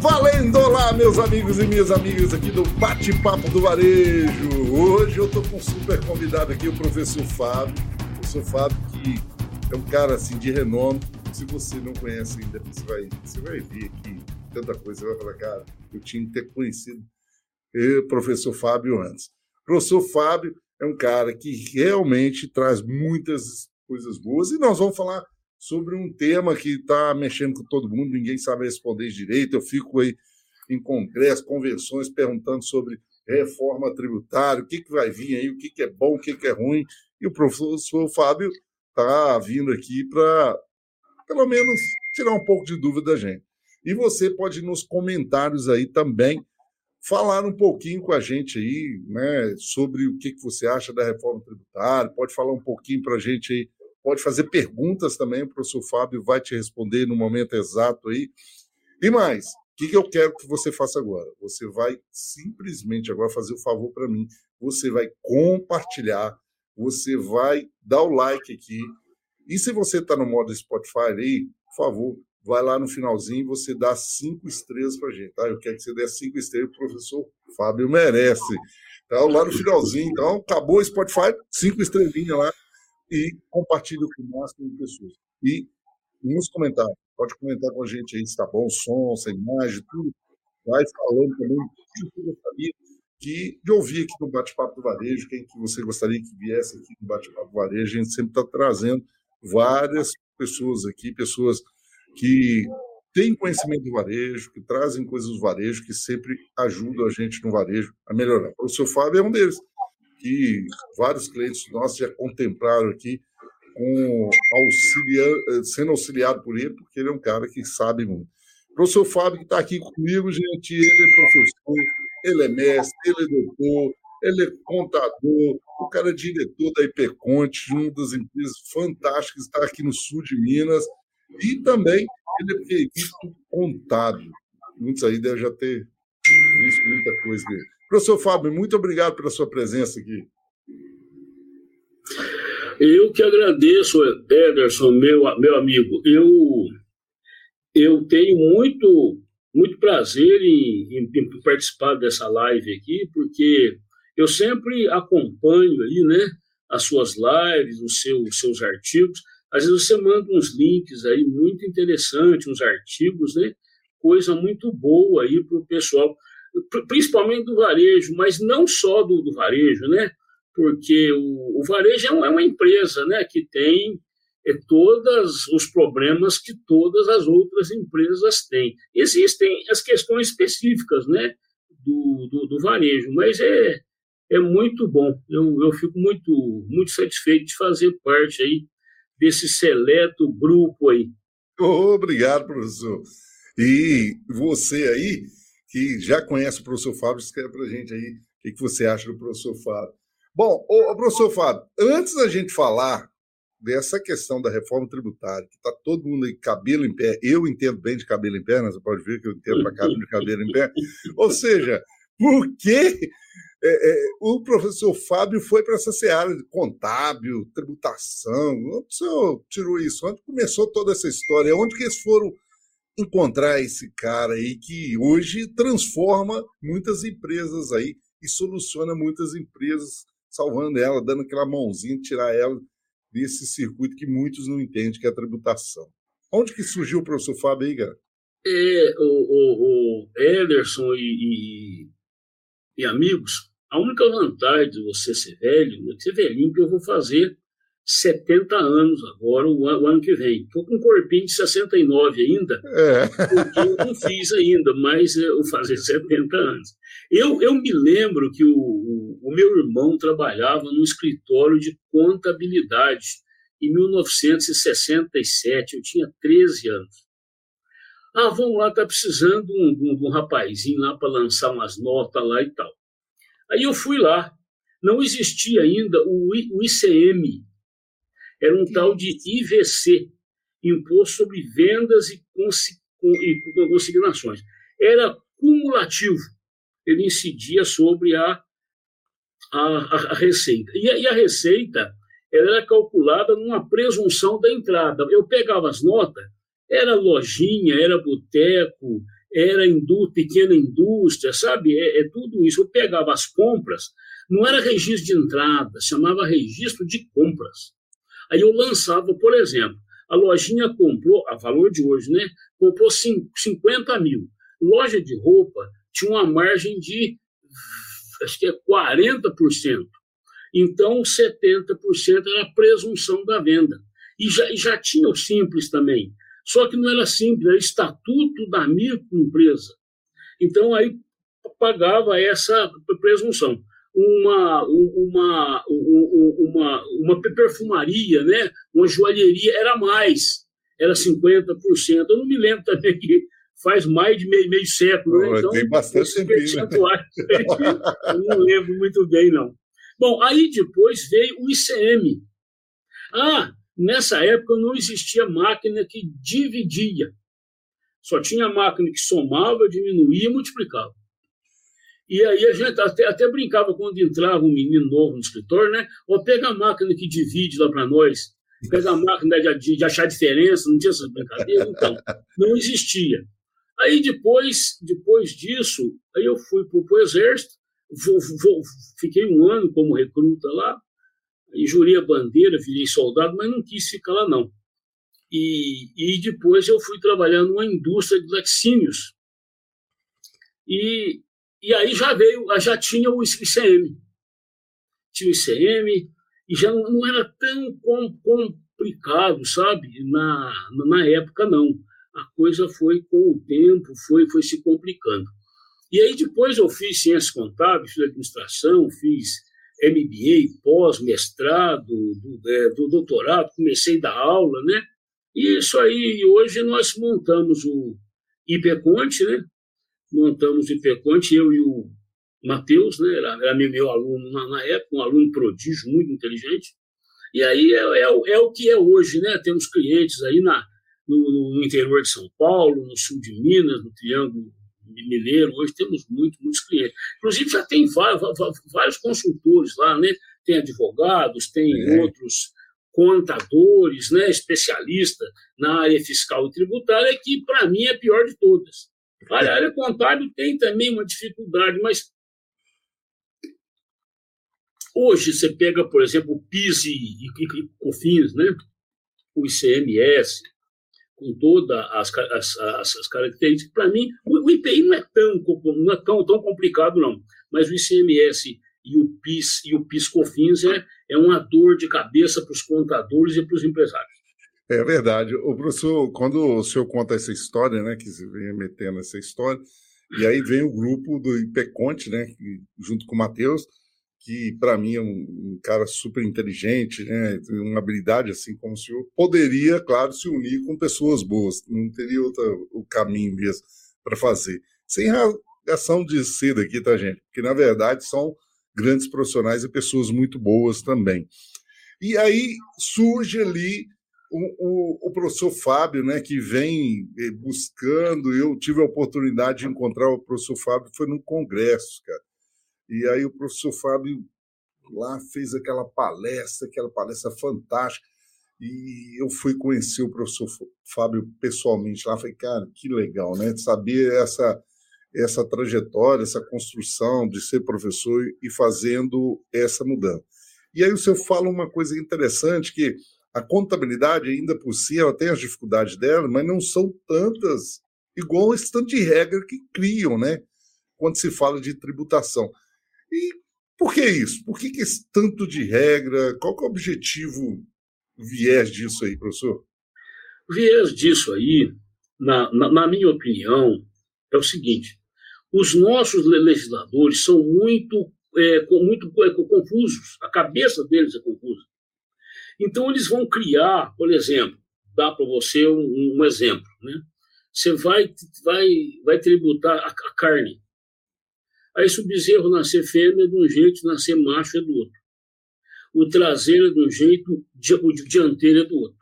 Valendo! Olá, meus amigos e minhas amigas aqui do Bate-Papo do Varejo. Hoje eu estou com um super convidado aqui, o professor Fábio. O professor Fábio, que é um cara assim de renome. Se você não conhece ainda, você vai ver aqui tanta coisa. Você vai falar, cara, eu tinha que ter conhecido o professor Fábio antes. O professor Fábio é um cara que realmente traz muitas coisas boas. E nós vamos falar sobre um tema que está mexendo com todo mundo, ninguém sabe responder direito. Eu fico aí em congressos, convenções, perguntando sobre reforma tributária, o que, que vai vir aí, o que, que é bom, o que, que é ruim. E o professor Fábio está vindo aqui para, pelo menos, tirar um pouco de dúvida da gente. E você pode, nos comentários aí também, falar um pouquinho com a gente aí, né, sobre o que, que você acha da reforma tributária, pode falar um pouquinho para a gente aí. Pode fazer perguntas também, o professor Fábio vai te responder no momento exato aí. E mais, o que eu quero que você faça agora? Você vai simplesmente agora fazer o favor para mim. Você vai compartilhar, você vai dar o like aqui. E se você está no modo Spotify aí, por favor, vai lá no finalzinho e você dá 5 estrelas para a gente, tá? Eu quero que você dê 5 estrelas, o professor Fábio merece. Então, lá no finalzinho, então, acabou o Spotify, 5 estrelinhas lá. E compartilhe com o máximo de pessoas. E nos comentários, pode comentar com a gente aí se está bom, o som, se a imagem, tudo. Vai falando também o que eu gostaria de ouvir aqui no Bate-Papo do Varejo, quem que você gostaria que viesse aqui no Bate-Papo do Varejo. A gente sempre está trazendo várias pessoas aqui, pessoas que têm conhecimento do varejo, que trazem coisas do varejo, que sempre ajudam a gente no varejo a melhorar. O professor Fábio é um deles, que vários clientes nossos já contemplaram aqui, sendo auxiliado por ele, porque ele é um cara que sabe muito. O professor Fábio, que está aqui comigo, gente, ele é professor, ele é mestre, ele é doutor, ele é contador, o cara é diretor da Ipeconte, uma das empresas fantásticas, está aqui no sul de Minas, e também ele é perito contábil. Muitos aí devem já ter visto muita coisa dele. Professor Fábio, muito obrigado pela sua presença aqui. Eu que agradeço, Ederson, meu amigo. Eu tenho muito prazer em participar dessa live aqui, porque eu sempre acompanho ali, né, as suas lives, os seus artigos. Às vezes você manda uns links aí muito interessantes, uns artigos, né, coisa muito boa aí para o pessoal, principalmente do varejo, mas não só do varejo, né? Porque o varejo é uma empresa, né, que tem todos os problemas que todas as outras empresas têm. Existem as questões específicas, né, do varejo, mas é muito bom. Eu fico muito satisfeito de fazer parte aí desse seleto grupo aí. Obrigado, professor. E você aí, que já conhece o professor Fábio, escreve para a gente aí o que você acha do professor Fábio. Bom, professor Fábio, antes da gente falar dessa questão da reforma tributária, que está todo mundo aí cabelo em pé, eu entendo bem de cabelo em pé, né? Você pode ver que eu entendo para caramba de cabelo em pé. Ou seja, por que o professor Fábio foi para essa seara de contábil, tributação? Onde o senhor tirou isso? Onde começou toda essa história? Onde que eles foram encontrar esse cara aí que hoje transforma muitas empresas aí e soluciona muitas empresas, salvando ela, dando aquela mãozinha, tirar ela desse circuito que muitos não entendem, que é a tributação? Onde que surgiu o professor Fábio aí, cara? O Ederson e amigos, a única vantagem de você ser velho, né, ser velhinho, que eu vou fazer 70 anos agora, o ano que vem. Estou com um corpinho de 69 ainda, porque eu não fiz ainda, mas eu vou fazer 70 anos. Eu me lembro que o meu irmão trabalhava num escritório de contabilidade em 1967, eu tinha 13 anos. Ah, vamos lá, está precisando de um rapazinho lá para lançar umas notas lá e tal. Aí eu fui lá, não existia ainda o ICM, era um tal de IVC, Imposto sobre Vendas e Consignações. Era cumulativo, ele incidia sobre a receita. E a receita ela era calculada numa presunção da entrada. Eu pegava as notas, era lojinha, era boteco, era pequena indústria, sabe? É tudo isso. Eu pegava as compras, não era registro de entrada, chamava registro de compras. Aí eu lançava, por exemplo, a lojinha comprou, a valor de hoje, né? Comprou 50 mil. Loja de roupa tinha uma margem de, acho que é 40%. Então, 70% era a presunção da venda. E já tinha o simples também. Só que não era simples, era o estatuto da microempresa. Então, aí pagava essa presunção. Uma perfumaria, né? Uma joalheria era mais, era 50%. Eu não me lembro também que faz mais de meio século. Né? Então, tem bastante tempo, né? Eu não lembro muito bem, não. Bom, aí depois veio o ICM. Nessa época não existia máquina que dividia. Só tinha máquina que somava, diminuía e multiplicava. E aí a gente até brincava quando entrava um menino novo no escritório, né? Ó, pega a máquina que divide lá para nós, pega a máquina de achar diferença, não tinha essas brincadeiras, então, não existia. Aí depois disso, aí eu fui para o Exército, fiquei um ano como recruta lá, jurei a bandeira, virei soldado, mas não quis ficar lá, não. E depois eu fui trabalhar numa indústria de laticínios. E aí já tinha o ICM. Tinha o ICM e já não era tão complicado, sabe? Na época, não. A coisa foi, com o tempo, foi se complicando. E aí depois eu fiz ciências contábeis, fiz administração, fiz MBA, pós-mestrado, do doutorado, comecei a dar aula, né? E isso aí, hoje nós montamos o Ipeconte, né? Montamos o Ipeconte, eu e o Matheus, né? Era meu aluno na época, um aluno prodígio, muito inteligente. E aí é o que é hoje, né? Temos clientes aí no interior de São Paulo, no sul de Minas, no Triângulo Mineiro. Hoje temos muitos clientes. Inclusive já tem vários consultores lá, né? Tem advogados, tem outros contadores, né? Especialistas na área fiscal e tributária, que para mim é a pior de todas. A área contábil tem também uma dificuldade, mas hoje você pega, por exemplo, o PIS e COFINS, né? O ICMS, com todas as características. Para mim, o IPI não é tão complicado, não. Mas o ICMS e o PIS COFINS é uma dor de cabeça para os contadores e para os empresários. É verdade. O professor, quando o senhor conta essa história, né, que você vem metendo essa história, e aí vem o grupo do Ipeconte, né, junto com o Matheus, que para mim é um cara super inteligente, né, tem uma habilidade assim como o senhor, poderia, claro, se unir com pessoas boas, não teria outro caminho mesmo para fazer. Sem razão de ser daqui, tá, gente? Porque, na verdade, são grandes profissionais e pessoas muito boas também. E aí surge ali o professor Fábio, né, que vem buscando. Eu tive a oportunidade de encontrar o professor Fábio, foi num congresso, cara. E aí o professor Fábio lá fez aquela palestra fantástica, e eu fui conhecer o professor Fábio pessoalmente lá. Falei, cara, que legal, né? Saber essa trajetória, essa construção de ser professor e fazendo essa mudança. E aí o senhor fala uma coisa interessante, que a contabilidade, ainda por si, ela tem as dificuldades dela, mas não são tantas, igual esse tanto de regra que criam, né? Quando se fala de tributação. E por que isso? Por que esse tanto de regra? Qual que é o objetivo, viés disso aí, professor? O viés disso aí, na minha opinião, é o seguinte: os nossos legisladores são muito confusos, a cabeça deles é confusa. Então, eles vão criar, por exemplo, dá para você um exemplo, né? Você vai tributar a carne. Aí, se o bezerro nascer fêmea é de um jeito, se nascer macho é do outro. O traseiro é de um jeito, o dianteiro é do outro.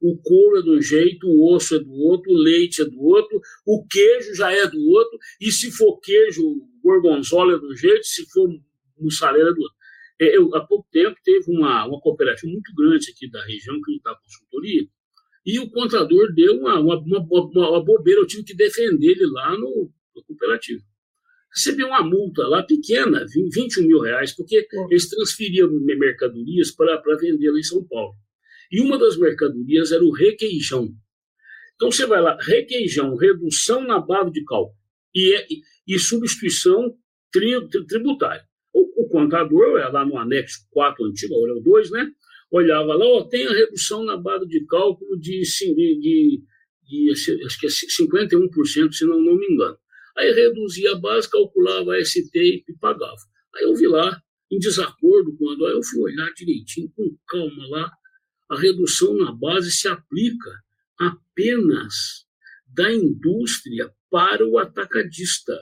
O couro é de um jeito, o osso é do outro, o leite é do outro, o queijo já é do outro, e se for queijo, gorgonzola é de um jeito, se for mussarela é do outro. Há pouco tempo teve uma cooperativa muito grande aqui da região, que a gente está com consultoria, E o contador deu uma bobeira, eu tive que defender ele lá no cooperativo. Recebeu uma multa lá pequena, 21 mil reais, porque eles transferiam mercadorias para vender lá em São Paulo. E uma das mercadorias era o requeijão. Então você vai lá, requeijão, redução na base de cálculo e substituição tributária. O contador, lá no anexo 4, antigo, agora é o 2, né? Olhava lá, tem a redução na base de cálculo de acho que é 51%, se não me engano. Aí reduzia a base, calculava a ST e pagava. Aí eu vi lá, em desacordo, quando eu fui olhar direitinho, com calma lá, a redução na base se aplica apenas da indústria para o atacadista,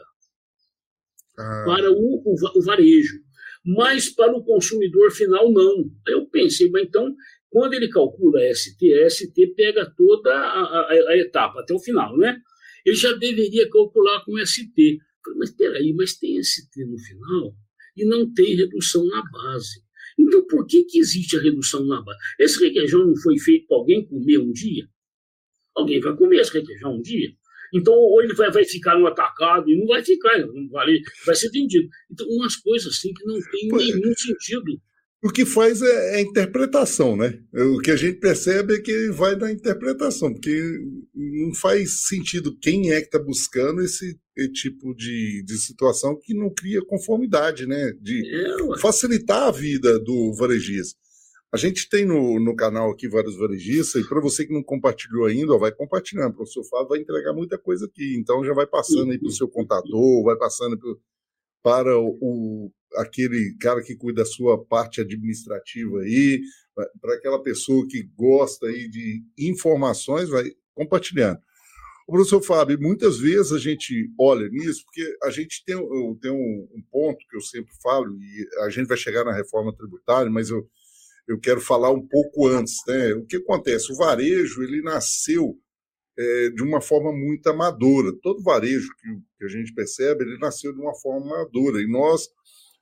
para o varejo. Mas para o consumidor final, não. Aí eu pensei, mas então, quando ele calcula a ST pega toda a etapa, até o final, né? Ele já deveria calcular com ST. Mas peraí, mas tem ST no final e não tem redução na base. Então, por que existe a redução na base? Esse requeijão não foi feito para alguém comer um dia? Alguém vai comer esse requeijão um dia? Então, ou ele vai ficar no atacado e não vai ficar, não vai ser vendido. Então, umas coisas assim que não tem nenhum sentido. O que faz é a interpretação, né? O que a gente percebe é que vai da interpretação, porque não faz sentido quem é que está buscando esse tipo de situação que não cria conformidade, né? De facilitar a vida do varejista. A gente tem no canal aqui vários varejistas, e para você que não compartilhou ainda, vai compartilhando. O professor Fábio vai entregar muita coisa aqui, então já vai passando aí para o seu contador, vai passando para aquele cara que cuida da sua parte administrativa aí, para aquela pessoa que gosta aí de informações, vai compartilhando. O professor Fábio, muitas vezes a gente olha nisso, porque a gente tem um ponto que eu sempre falo, e a gente vai chegar na reforma tributária, mas eu quero falar um pouco antes, né? O que acontece? O varejo, ele nasceu de uma forma muito amadora. Todo varejo que a gente percebe, ele nasceu de uma forma amadora. E nós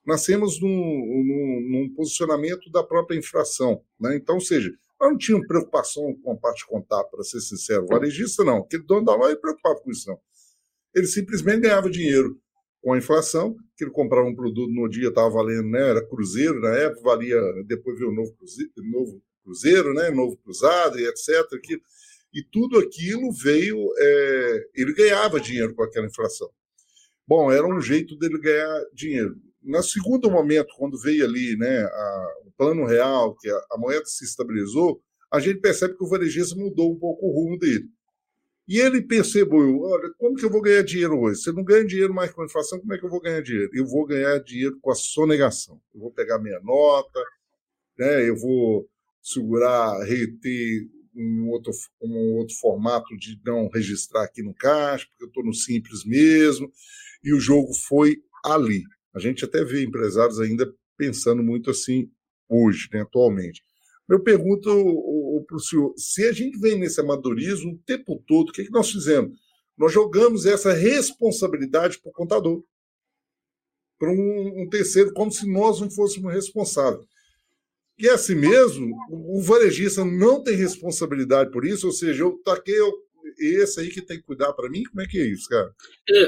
nascemos num posicionamento da própria infração, né? Então, ou seja, nós não tínhamos preocupação com a parte contábil, para ser sincero. O varejista, não. Aquele dono da loja não preocupava com isso, não. Ele simplesmente ganhava dinheiro com a inflação, que ele comprava um produto no dia, estava valendo, né? Era cruzeiro na época, valia, depois veio o novo cruzeiro, né? Novo cruzado, e etc. Aquilo. E tudo aquilo veio, ele ganhava dinheiro com aquela inflação. Bom, era um jeito dele ganhar dinheiro. No segundo momento, quando veio ali, né, o plano real, que a moeda se estabilizou, a gente percebe que o varejista mudou um pouco o rumo dele. E ele percebeu, olha, como que eu vou ganhar dinheiro hoje? Se eu não ganho dinheiro mais com a inflação, como é que eu vou ganhar dinheiro? Eu vou ganhar dinheiro com a sonegação. Eu vou pegar minha nota, né? Eu vou segurar, reter um outro formato de não registrar aqui no caixa, porque eu estou no simples mesmo, e o jogo foi ali. A gente até vê empresários ainda pensando muito assim hoje, né, atualmente. Eu pergunto para o senhor, se a gente vem nesse amadorismo o tempo todo, o que nós fizemos? Nós jogamos essa responsabilidade para o contador, para um terceiro, como se nós não fôssemos responsáveis. E é assim mesmo, o varejista não tem responsabilidade por isso, ou seja, eu taquei esse aí que tem que cuidar para mim? Como é que é isso, cara?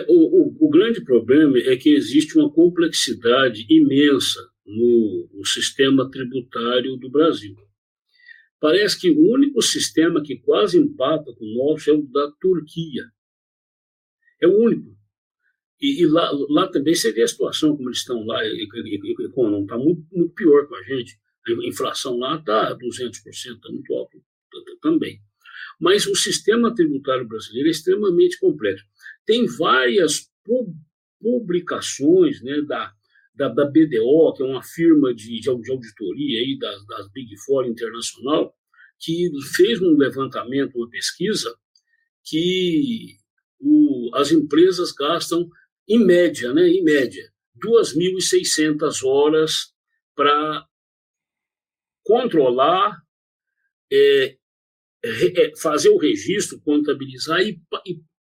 O grande problema é que existe uma complexidade imensa no sistema tributário do Brasil. Parece que o único sistema que quase empata com o nosso é o da Turquia. É o único. E lá também seria a situação, como eles estão lá, está muito, muito pior com a gente. A inflação lá está 200%, está muito alto também. Mas o sistema tributário brasileiro é extremamente complexo. Tem várias publicações, né, da BDO, que é uma firma de auditoria aí, das Big Four internacional, que fez um levantamento, uma pesquisa, que as empresas gastam, em média, né, 2.600 horas para controlar, fazer o registro, contabilizar e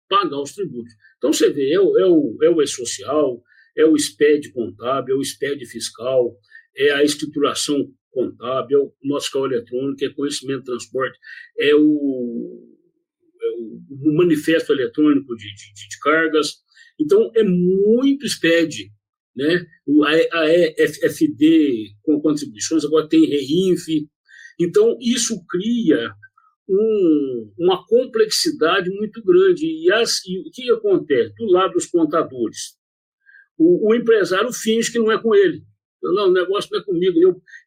pagar os tributos. Então, você vê, é o E-Social, é o SPED contábil, é o SPED fiscal, é a escrituração contábil, é o nosso carro eletrônico, é conhecimento de transporte, é o manifesto eletrônico de cargas. Então, é muito SPED, né? A EFD com contribuições, agora tem REINF. Então, isso cria uma complexidade muito grande. E o que acontece? Do lado dos contadores, o empresário finge que não é com ele. Não, o negócio não é comigo,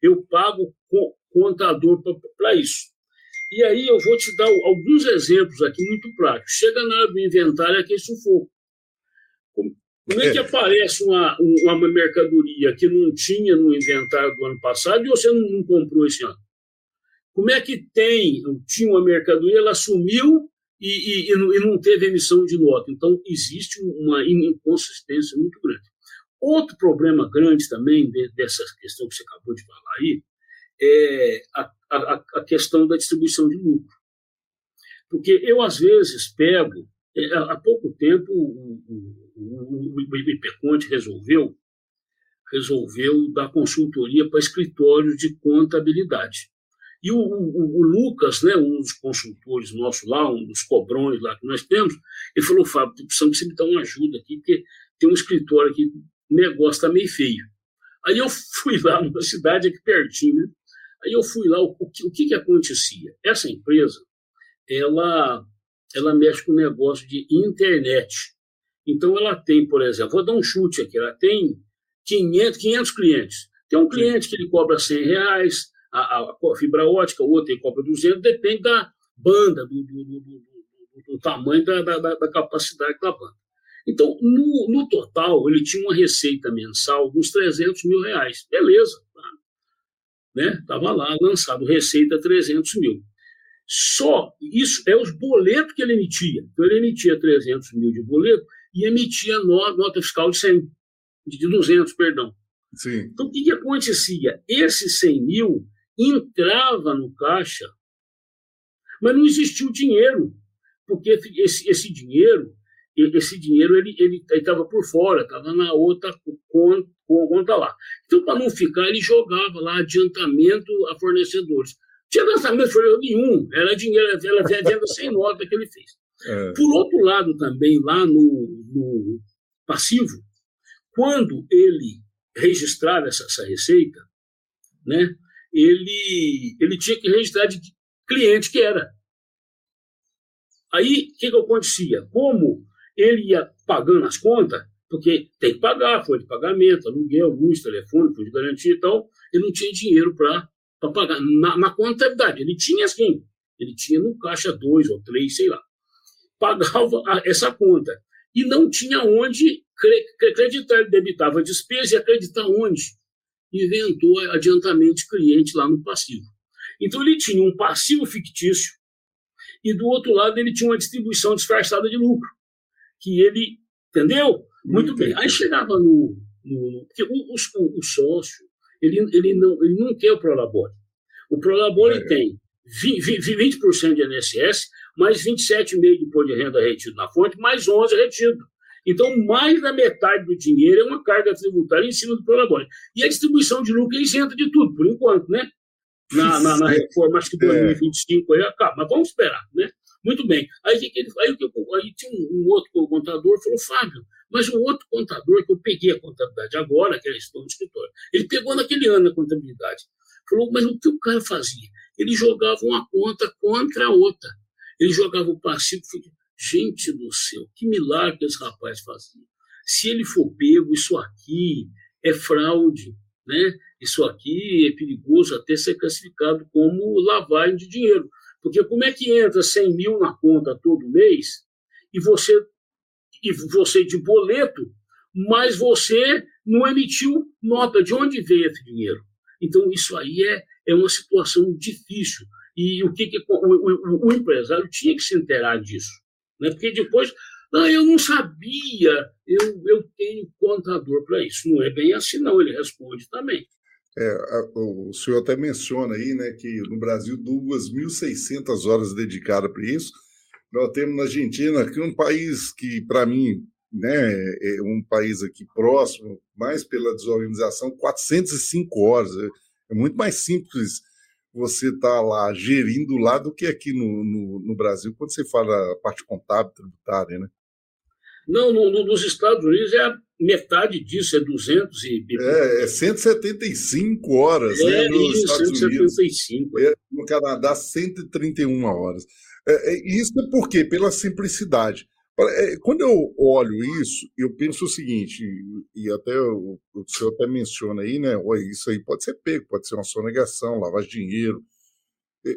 eu pago contador para isso. E aí eu vou te dar alguns exemplos aqui muito práticos. Chega na área do inventário, é aquele sufoco. Como é que aparece uma mercadoria que não tinha no inventário do ano passado e você não comprou esse ano? Como é que tinha uma mercadoria, ela sumiu e não teve emissão de nota? Então, existe uma inconsistência muito grande. Outro problema grande também dessa questão que você acabou de falar aí é a questão da distribuição de lucro. Porque eu, às vezes, pego... Há pouco tempo, o Ipeconte resolveu dar consultoria para escritórios de contabilidade. E o Lucas, né, um dos consultores nossos lá, um dos cobrões lá que nós temos, ele falou: Fábio, precisamos que você me dá uma ajuda aqui, porque tem um escritório aqui, o negócio está meio feio. Aí eu fui lá, numa cidade aqui pertinho, né? Aí eu fui lá, o que acontecia? Essa empresa, ela mexe com o negócio de internet. Então, ela tem, por exemplo, vou dar um chute aqui, ela tem 500 clientes. Tem um cliente que ele cobra R$100, a fibra ótica, o outro ele cobra 200, depende da banda, do tamanho da capacidade da banda. Então, no total, ele tinha uma receita mensal de uns R$300 mil. Beleza. Tá? Né? Estava lá lançado receita R$300 mil. Só isso é os boletos que ele emitia. Então, ele emitia R$300 mil de boleto e emitia nota fiscal de 100, de 200, perdão. Sim. Então, o que acontecia? Esse 100 mil entrava no caixa, mas não existia o dinheiro, porque esse dinheiro ele estava por fora, estava na outra conta lá. Então, para não ficar, ele jogava lá adiantamento a fornecedores. Não tinha lançamento nenhum, era dinheiro, era venda sem nota que ele fez. É. Por outro lado, também, lá no passivo, quando ele registrava essa receita, né, ele tinha que registrar de que cliente que era. Aí, o que acontecia? Como ele ia pagando as contas, porque tem que pagar, folha de pagamento, aluguel, luz, telefone, folha de garantia e tal, ele não tinha dinheiro para pagar na contabilidade. Ele tinha assim, ele tinha no caixa 2 ou 3, sei lá. Pagava essa conta. E não tinha onde acreditar, ele debitava despesa e acreditar onde. Inventou adiantamento de cliente lá no passivo. Então, ele tinha um passivo fictício e, do outro lado, ele tinha uma distribuição disfarçada de lucro, que ele, entendeu? Muito bem. Aí chegava porque o sócio, Ele não quer o ProLabore. O ProLabore tem 20% de INSS, mais 27,5% de imposto de renda retido na fonte, mais 11% retido. Então, mais da metade do dinheiro é uma carga tributária em cima do ProLabore. E a distribuição de lucro é isenta de tudo, por enquanto, né? Na reforma, acho que 2025 aí acaba, mas vamos esperar, né? Muito bem. Aí tinha um outro contador, falou: Fábio, mas o outro contador, que eu peguei a contabilidade agora, que era esse dono do escritório, ele pegou naquele ano a contabilidade. Falou: mas o que o cara fazia? Ele jogava uma conta contra a outra. Ele jogava o passivo. Falei: gente do céu, que milagre que esse rapaz fazia. Se ele for pego, isso aqui é fraude, né? Isso aqui é perigoso até ser classificado como lavagem de dinheiro. Porque como é que entra 100 mil na conta todo mês e você de boleto, mas você não emitiu nota? De onde veio esse dinheiro? Então, isso aí é uma situação difícil. E o empresário tinha que se inteirar disso. Né? Porque depois, eu não sabia, eu tenho contador para isso. Não é bem assim, não. Ele responde também. O senhor até menciona aí, né, que no Brasil 2.600 horas dedicadas para isso. Nós temos na Argentina, que é um país que, para mim, né, um país aqui próximo, mais pela desorganização, 405 horas. É muito mais simples você estar lá gerindo lá do que aqui no Brasil, quando você fala a parte contábil, tributária, né? Não, nos Estados Unidos é a metade disso, é 200 e... É 175 horas, né, nos Estados Unidos. 175. É, no Canadá, 131 horas. Isso é por quê? Pela simplicidade. Quando eu olho isso, eu penso o seguinte, e até o senhor até menciona aí, né? Isso aí pode ser pego, pode ser uma sonegação, lavar dinheiro.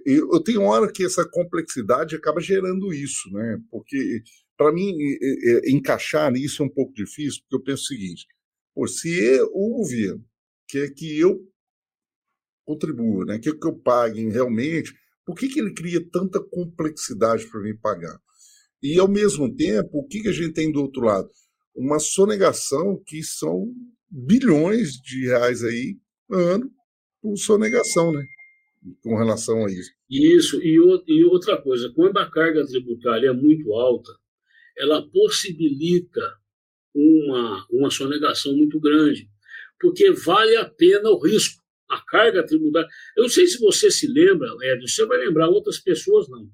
Eu tenho hora que essa complexidade acaba gerando isso, né? Porque, para mim, encaixar nisso é um pouco difícil, porque eu penso o seguinte, se o governo quer que eu contribua, né? Quer que eu pague realmente, por que ele cria tanta complexidade para mim pagar? E, ao mesmo tempo, o que a gente tem do outro lado? Uma sonegação que são bilhões de reais aí, ano, por sonegação, né? Com relação a isso. Isso. E outra coisa, quando a carga tributária é muito alta, ela possibilita uma sonegação muito grande, porque vale a pena o risco. A carga tributária... Eu não sei se você se lembra, Ederson, você vai lembrar, outras pessoas não.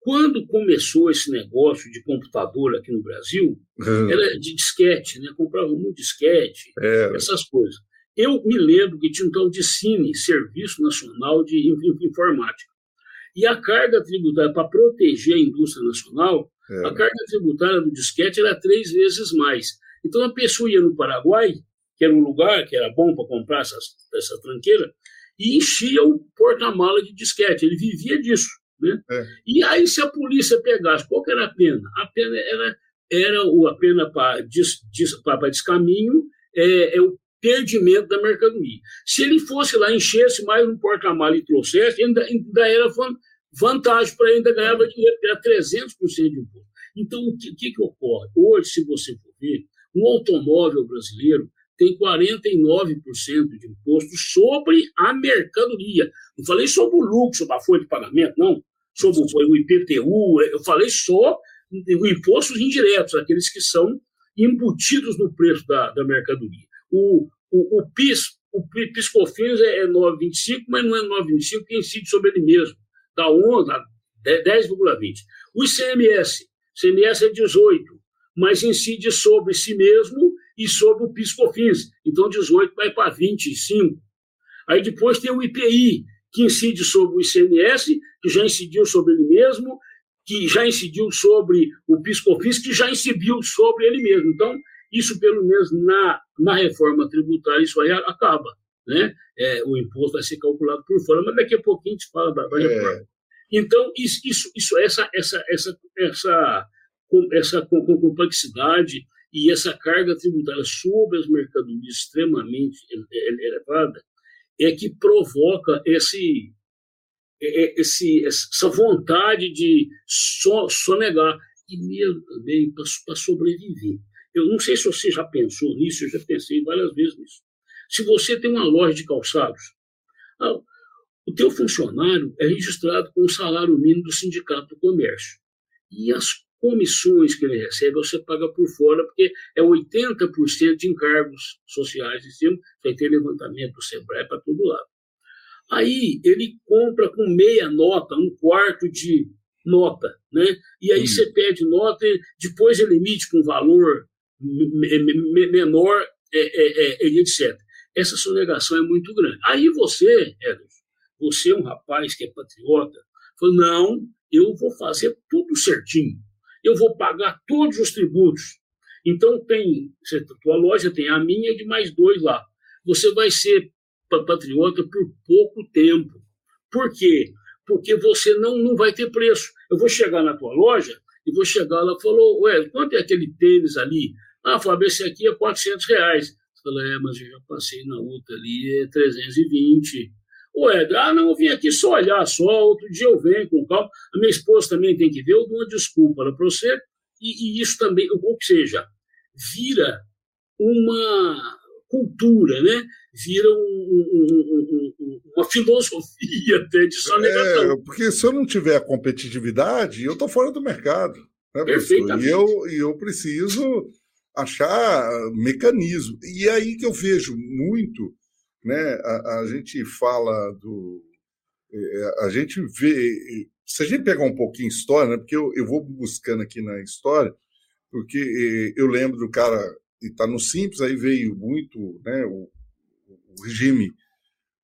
Quando começou esse negócio de computador aqui no Brasil, era de disquete, né? Comprava muito disquete, essas coisas. Eu me lembro que tinha um tal de CINI, Serviço Nacional de Informática. E a carga tributária, para proteger a indústria nacional, a carga tributária do disquete era 3 vezes mais. Então, a pessoa ia no Paraguai, que era um lugar que era bom para comprar essa tranqueira, e enchia o porta-mala de disquete. Ele vivia disso. Né? É. E aí, se a polícia pegasse, qual que era a pena? A pena era a pena para descaminho, o perdimento da mercadoria. Se ele fosse lá, enchesse mais um porta-mala e trouxesse, ainda era vantagem para ele, ainda ganhava dinheiro, era 300% de imposto. Então, o que ocorre? Hoje, se você for ver, um automóvel brasileiro tem 49% de imposto sobre a mercadoria. Não falei sobre o lucro, sobre a folha de pagamento, não. Sobre o IPTU, eu falei só os impostos indiretos, aqueles que são embutidos no preço da mercadoria. O PIS COFINS é 9,25, mas não é 9,25 que incide sobre ele mesmo. Dá 11, 10,20. O ICMS é 18, mas incide sobre si mesmo e sobre o PIS COFINS. Então, 18 vai para 25. Aí depois tem o IPI, que incide sobre o ICMS, que já incidiu sobre ele mesmo, que já incidiu sobre o PIS COFINS, que já incidiu sobre ele mesmo. Então, isso, pelo menos na reforma tributária, isso aí acaba, né? O imposto vai ser calculado por fora, mas daqui a pouquinho a gente fala da reforma. Então, essa complexidade e essa carga tributária sobre as mercadorias extremamente elevada é que provoca essa vontade de sonegar e mesmo também para sobreviver. Eu não sei se você já pensou nisso, eu já pensei várias vezes nisso. Se você tem uma loja de calçados, o teu funcionário é registrado com o salário mínimo do Sindicato do Comércio. E as comissões que ele recebe, você paga por fora, porque é 80% de encargos sociais em cima, vai ter levantamento do Sebrae para todo lado. Aí ele compra com meia nota, um quarto de nota, né? E aí você pede nota, depois ele emite com valor menor, etc. Essa sonegação é muito grande. Aí você, Ederson, você é um rapaz que é patriota, fala, não, eu vou fazer tudo certinho. Eu vou pagar todos os tributos. Então, tem a tua loja, tem a minha e de mais 2 lá. Você vai ser patriota por pouco tempo. Por quê? Porque você não vai ter preço. Eu vou chegar na tua loja e vou chegar lá e falar, ué, quanto é aquele tênis ali? Ah, Fábio, esse aqui é R$400. Você fala, mas eu já passei na outra ali, é 320. Ué, não, eu vim aqui só olhar, outro dia eu venho com calma, a minha esposa também tem que ver, eu dou uma desculpa para você, e isso também, ou seja, vira uma cultura, né? Vira uma filosofia até de sonegação. Porque se eu não tiver competitividade, eu estou fora do mercado. Né, perfeitamente. E eu preciso achar mecanismo. E aí que eu vejo muito, né, a gente fala do... A gente vê... Se a gente pegar um pouquinho de história, né, porque eu vou buscando aqui na história, porque eu lembro do cara que está no Simples, aí veio muito, né, o regime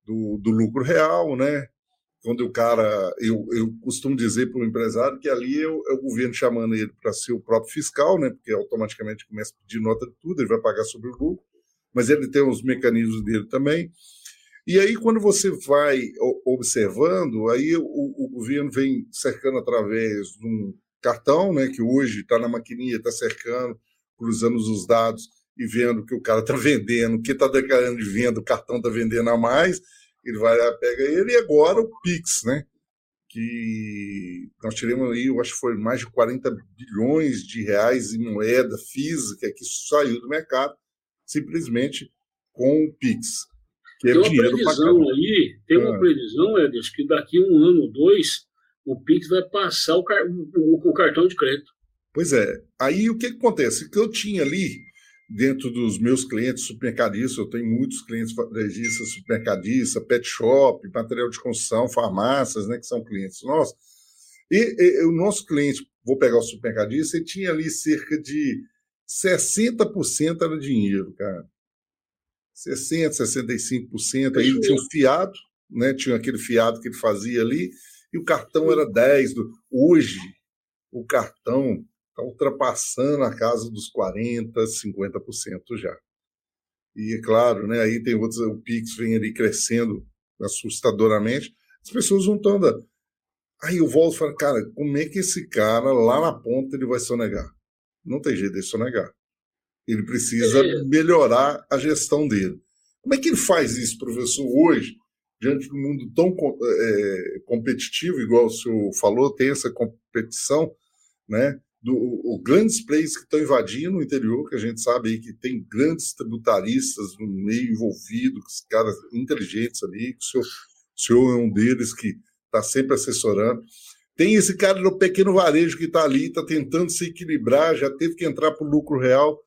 do lucro real, né? Quando o cara, eu costumo dizer para o empresário que ali é o governo chamando ele para ser o próprio fiscal, né? Porque automaticamente começa a pedir nota de tudo, ele vai pagar sobre o lucro, mas ele tem os mecanismos dele também. E aí, quando você vai observando, aí o governo vem cercando através de um cartão, né, que hoje está na maquininha, está cercando, cruzando os dados e vendo que o cara está vendendo, o que está declarando de venda, o cartão está vendendo a mais, ele vai lá, pega ele, e agora o PIX, né, que nós tiramos aí, eu acho que foi mais de 40 bilhões de reais em moeda física que saiu do mercado, simplesmente com o PIX. Tem uma previsão aí, tem uma previsão, Ederson, que daqui a 1 ano ou 2, o PIX vai passar o cartão de crédito. Pois é. Aí o que acontece? Que eu tinha ali, dentro dos meus clientes supermercadistas, eu tenho muitos clientes varejistas, supermercadistas, pet shop, material de construção, farmácias, né, que são clientes nossos. E o nosso cliente, vou pegar o supermercadista, ele tinha ali cerca de 60% era dinheiro, cara. 60%, 65%, aí tinha um fiado, né? Tinha aquele fiado que ele fazia ali, e o cartão era 10%. Hoje, o cartão está ultrapassando a casa dos 40%, 50% já. E, é claro, né? Aí tem outros, o PIX vem ali crescendo assustadoramente, as pessoas não estão andando. Aí eu volto e falo, cara, como é que esse cara, lá na ponta, ele vai sonegar? Não tem jeito de sonegar. Ele precisa melhorar a gestão dele. Como é que ele faz isso, professor, hoje, diante do mundo tão competitivo, igual o senhor falou, tem essa competição, né, dos grandes players que estão invadindo o interior, que a gente sabe aí que tem grandes tributaristas no meio envolvido, os caras inteligentes ali, que o senhor é um deles que está sempre assessorando. Tem esse cara do pequeno varejo que está ali, está tentando se equilibrar, já teve que entrar para o lucro real,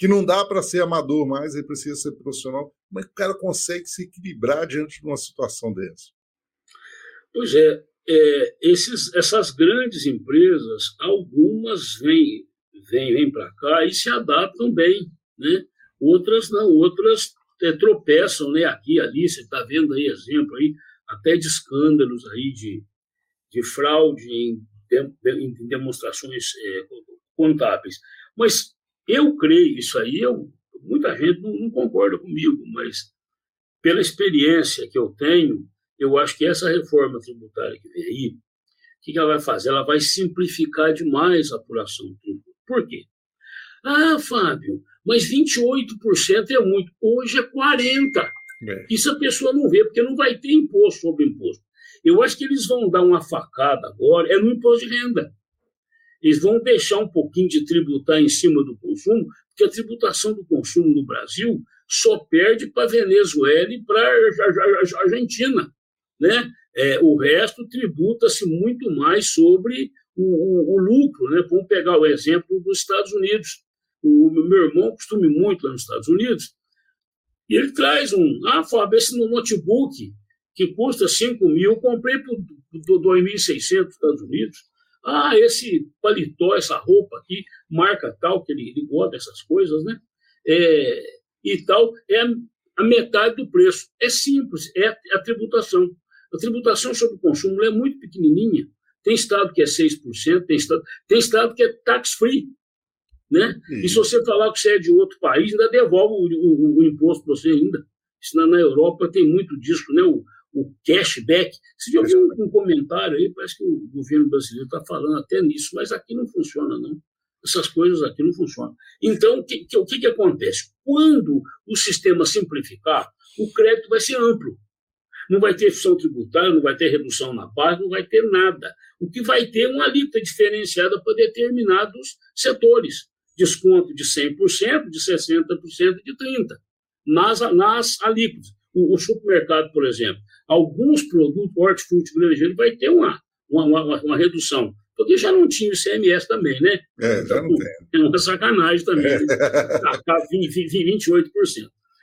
que não dá para ser amador mais, ele precisa ser profissional. Como é que o cara consegue se equilibrar diante de uma situação dessa? Pois é, essas grandes empresas, algumas vêm para cá e se adaptam bem, né? Outras não, outras tropeçam, né? Aqui, ali, você está vendo aí exemplo aí, até de escândalos aí de fraude em demonstrações contábeis. Mas eu creio, isso aí, muita gente não concorda comigo, mas pela experiência que eu tenho, eu acho que essa reforma tributária que vem aí, o que ela vai fazer? Ela vai simplificar demais a apuração tributária. Por quê? Ah, Fábio, mas 28% é muito. Hoje é 40%. Isso a pessoa não vê, porque não vai ter imposto sobre imposto. Eu acho que eles vão dar uma facada agora, no imposto de renda. Eles vão deixar um pouquinho de tributar em cima do consumo, porque a tributação do consumo no Brasil só perde para a Venezuela e para a Argentina, né? O resto tributa-se muito mais sobre o lucro, né? Vamos pegar o exemplo dos Estados Unidos. O meu irmão costuma ir muito lá nos Estados Unidos, e ele traz Fábio, esse notebook que custa 5 mil, comprei por 2.600 nos Estados Unidos. Ah, esse paletó, essa roupa aqui, marca tal, que ele gosta dessas coisas, né? E tal, é a metade do preço. É simples, é a tributação. A tributação sobre o consumo é muito pequenininha. Tem estado que é 6%, tem estado que é tax-free, né? E se você falar que você é de outro país, ainda devolve o imposto para você ainda. Isso na Europa tem muito disso, né? O cashback. Você já ouviu um comentário aí, parece que o governo brasileiro está falando até nisso, mas aqui não funciona, não. Essas coisas aqui não funcionam. Então, o que acontece? Quando o sistema simplificar, o crédito vai ser amplo. Não vai ter redução tributária, não vai ter redução na base, não vai ter nada. O que vai ter é uma alíquota diferenciada para determinados setores. Desconto de 100%, de 60% e de 30%. Nas alíquotas. O supermercado, por exemplo, alguns produtos, hortifruti, granjeiro, vai ter uma redução Porque já não tinha o ICMS também, né? É, já não tem. É uma sacanagem também. É. 28%.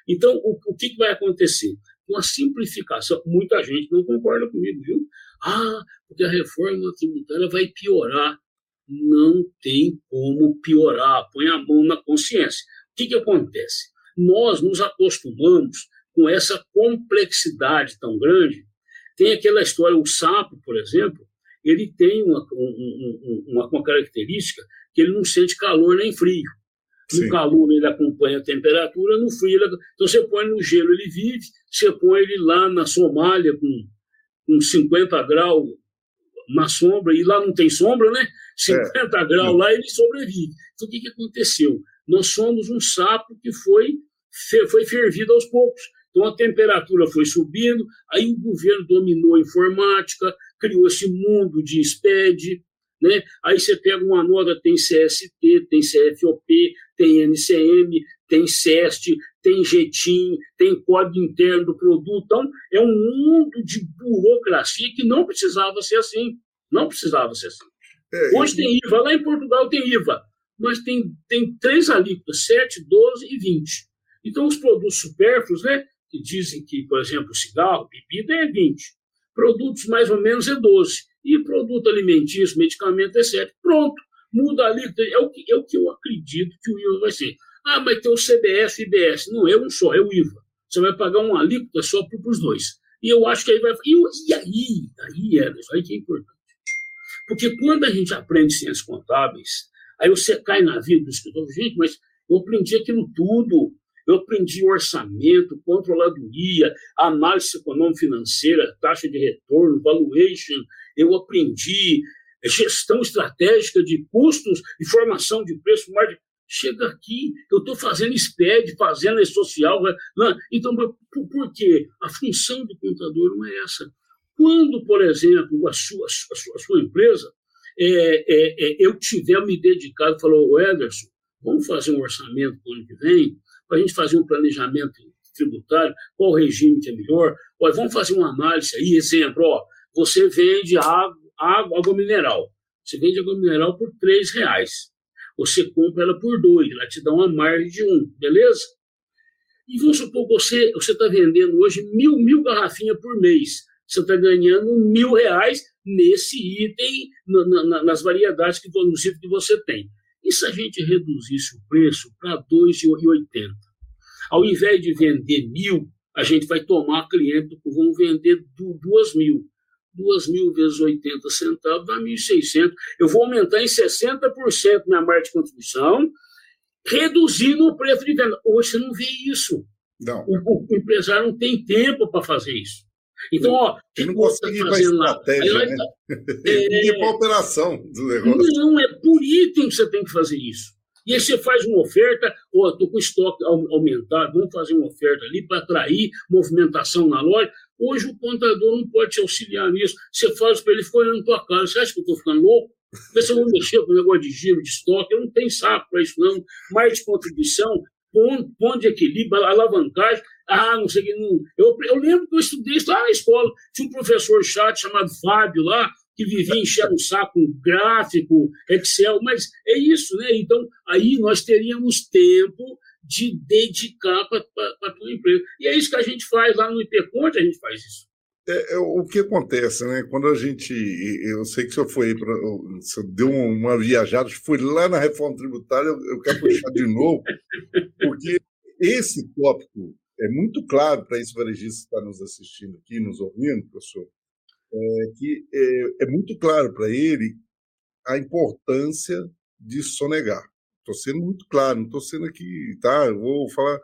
Então, o que vai acontecer? Uma simplificação, muita gente não concorda comigo, viu? Ah, porque a reforma tributária vai piorar. Não tem como piorar, põe a mão na consciência. O que acontece? Nós nos acostumamos com essa complexidade tão grande. Tem aquela história, o sapo, por exemplo, ele tem uma característica que ele não sente calor nem frio. No Sim. calor ele acompanha a temperatura, no frio ele... Então você põe no gelo, ele vive, você põe ele lá na Somália com 50 graus na sombra, e lá não tem sombra, né? 50 graus lá, ele sobrevive. Então o que aconteceu? Nós somos um sapo que foi fervido aos poucos. Então a temperatura foi subindo, aí o governo dominou a informática, criou esse mundo de SPED, né? Aí você pega uma nota, tem CST, tem CFOP, tem NCM, tem CEST, tem jeitinho, tem código interno do produto. Então, é um mundo de burocracia que não precisava ser assim. Não precisava ser assim. Hoje tem IVA, lá em Portugal tem IVA, mas tem 3 alíquotas, 7, 12 e 20. Então, os produtos supérfluos, né, que dizem que, por exemplo, cigarro, bebida é 20. Produtos mais ou menos é 12. E produto alimentício, medicamento, etc. Pronto, muda a alíquota. É o que eu acredito que o IVA vai ser. Ah, mas tem o CBS e o IBS. Não, é um só, é o IVA. Você vai pagar uma alíquota só para os dois. E eu acho que aí vai... E aí, Ederson, aí que é importante. Porque quando a gente aprende ciências contábeis, aí você cai na vida do escritor. Gente, mas eu aprendi aquilo tudo. Eu aprendi orçamento, controladoria, análise econômico-financeira, taxa de retorno, valuation. Eu aprendi gestão estratégica de custos e formação de preço. Chega aqui, eu estou fazendo SPED, fazendo E-Social. Então, por quê? A função do contador não é essa. Quando, por exemplo, a sua empresa, eu tiver me dedicado, falou, Ederson, vamos fazer um orçamento para o ano que vem, para a gente fazer um planejamento tributário, qual regime que é melhor, vamos fazer uma análise aí, exemplo, você vende água mineral, você vende água mineral por R$3, você compra ela por 2, ela te dá uma margem de 1, beleza? E vamos supor que você está vendendo hoje mil garrafinhas por mês, você está ganhando R$1.000 nesse item, nas variedades que você tem. E se a gente reduzisse o preço para R$2,80? Ao invés de vender 1.000, a gente vai tomar cliente, vamos vender 2.000. 2.000 vezes 80 centavos dá 1.600. Eu vou aumentar em 60% minha margem de contribuição, reduzindo o preço de venda. Hoje você não vê isso. Não. O empresário não tem tempo para fazer isso. Então, ele não consegue ir para a estratégia, lá, né? Ele ir para a operação do negócio. Não, é por item que você tem que fazer isso. E aí você faz uma oferta, estou com o estoque aumentado, vamos fazer uma oferta ali para atrair movimentação na loja. Hoje o contador não pode te auxiliar nisso. Você fala para ele, ficou olhando na tua cara, você acha que eu estou ficando louco? Porque você não mexeu com o negócio de giro, de estoque, eu não tenho saco para isso não. Mais de contribuição, ponto de equilíbrio, alavancagem, não sei o que. Eu lembro que eu estudei isso lá na escola. Tinha um professor chato chamado Fábio lá, que vivia enchendo o saco com gráfico, Excel, mas é isso, né? Então, aí nós teríamos tempo de dedicar para a tua empresa. E é isso que a gente faz lá no Ipeconte, a gente faz isso. O que acontece, né? Quando a gente... Eu sei que o senhor deu uma viajada, foi lá na reforma tributária, eu quero puxar de novo, porque esse tópico é muito claro para esse varejista que está nos assistindo aqui, nos ouvindo, professor, que é muito claro para ele a importância de sonegar. Estou sendo muito claro, não estou sendo aqui, tá? Eu vou falar...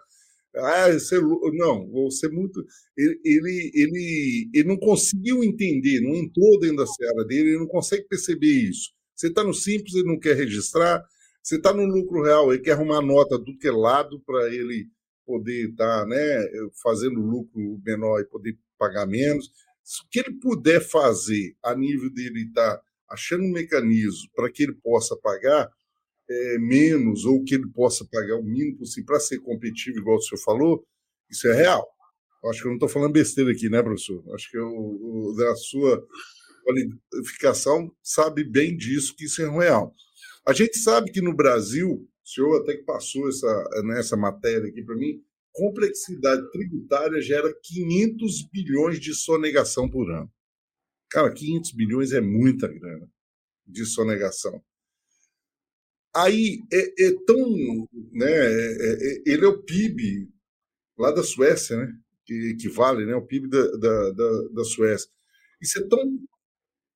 não, vou ser muito... Ele não conseguiu entender, não entrou dentro da seara dele, ele não consegue perceber isso. Você está no simples, ele não quer registrar, você está no lucro real, ele quer arrumar nota do que lado para ele poder estar fazendo lucro menor e poder pagar menos. Se o que ele puder fazer a nível dele estar achando um mecanismo para que ele possa pagar menos, ou que ele possa pagar o mínimo possível para ser competitivo, igual o senhor falou, isso é real. Eu acho que eu não estou falando besteira aqui, né, professor? Acho que eu, da sua qualificação sabe bem disso, que isso é real. A gente sabe que no Brasil, o senhor até que passou nessa matéria aqui para mim, complexidade tributária gera 500 bilhões de sonegação por ano. Cara, 500 bilhões é muita grana de sonegação. Aí é tão... Né, ele é o PIB lá da Suécia, né, que equivale, né, ao PIB da Suécia. Isso é tão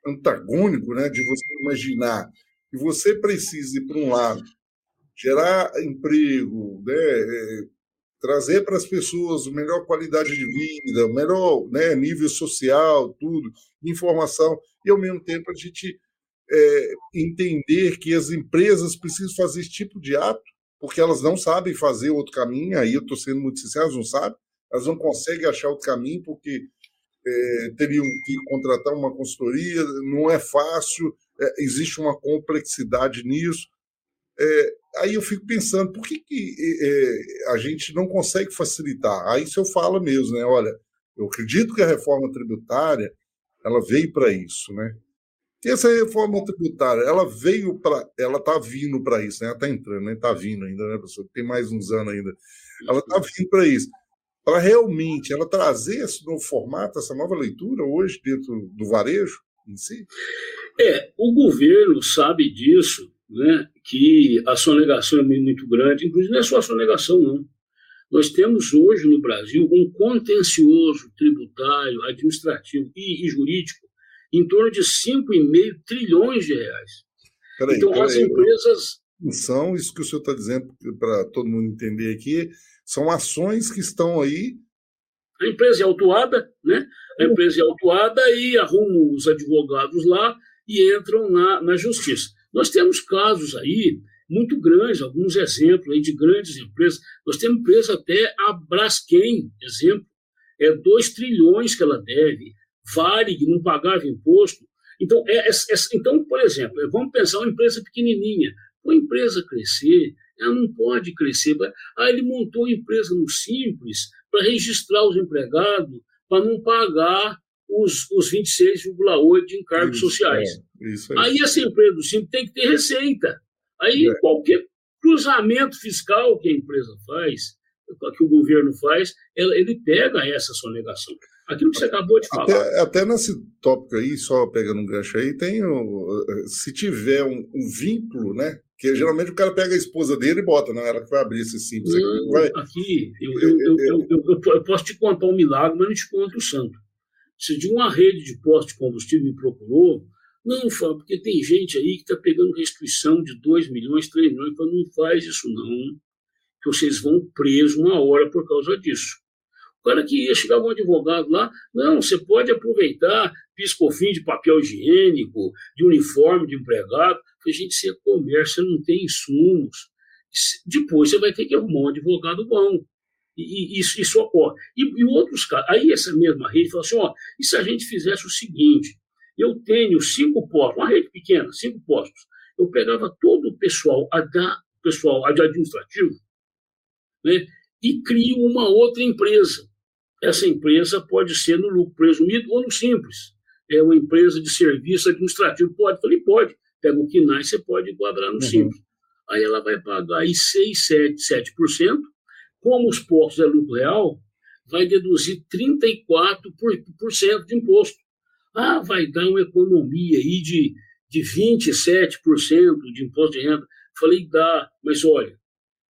antagônico, né, de você imaginar que você precisa, por um lado, gerar emprego, né, trazer para as pessoas melhor qualidade de vida, melhor, né, nível social, tudo, informação, e, ao mesmo tempo, a gente entender que as empresas precisam fazer esse tipo de ato, porque elas não sabem fazer outro caminho. Aí eu estou sendo muito sincero, elas não sabem, elas não conseguem achar outro caminho, porque teriam que contratar uma consultoria, não é fácil, existe uma complexidade nisso. Aí eu fico pensando, por que a gente não consegue facilitar? Aí se eu falo mesmo, né? Olha, eu acredito que a reforma tributária ela veio para isso, né? E essa reforma tributária, ela está vindo para isso, né? Ela está entrando, está vindo ainda, né, professor? Tem mais uns anos ainda. Ela está vindo para isso, para realmente ela trazer esse novo formato, essa nova leitura hoje dentro do varejo em si? O governo sabe disso, né, que a sonegação é muito grande, inclusive não é só a sonegação, não. Nós temos hoje no Brasil um contencioso tributário, administrativo e jurídico em torno de 5,5 trilhões de reais. Empresas... São isso que o senhor está dizendo, para todo mundo entender aqui, são ações que estão aí... A empresa é autuada, né? E arrumam os advogados lá e entram na justiça. Nós temos casos aí muito grandes, alguns exemplos aí de grandes empresas. Nós temos empresa até a Braskem, exemplo, 2 trilhões que ela deve, Varig não pagava imposto. Então, por exemplo, vamos pensar uma empresa pequenininha. Uma empresa crescer, ela não pode crescer. Ele montou a empresa no Simples para registrar os empregados, para não pagar os 26,8 de encargos sociais. Aí essa empresa do Simples tem que ter receita. Aí qualquer cruzamento fiscal que a empresa faz, que o governo faz, ele pega essa sonegação. Aquilo que você acabou de falar. Até nesse tópico aí, só pegando um gancho aí, se tiver um vínculo, né? Que geralmente o cara pega a esposa dele e bota, não, ela que vai abrir esse Simples aqui. Eu posso te contar um milagre, mas não te conto o santo. Se de uma rede de postos de combustível me procurou, não, Fábio, porque tem gente aí que está pegando restrição de 2 milhões, 3 milhões, eu falo, não faz isso não, que vocês vão preso uma hora por causa disso. O cara que ia chegar um advogado lá, não, você pode aproveitar PIS, COFINS de papel higiênico, de uniforme de empregado, porque a gente se comércio, não tem insumos. Depois você vai ter que arrumar um advogado bom. E isso ocorre. E outros casos, aí essa mesma rede fala assim, e se a gente fizesse o seguinte, eu tenho 5 postos, uma rede pequena, 5 postos, eu pegava todo o pessoal, pessoal administrativo, né, e crio uma outra empresa. Essa empresa pode ser no lucro presumido ou no Simples. É uma empresa de serviço administrativo, pode, falei, pode, pega o KINAI, você pode enquadrar no Simples. Aí ela vai pagar aí 6%, 7%, como os postos é lucro real, vai deduzir 34% de imposto. Vai dar uma economia aí de 27% de imposto de renda. Falei, dá, mas olha,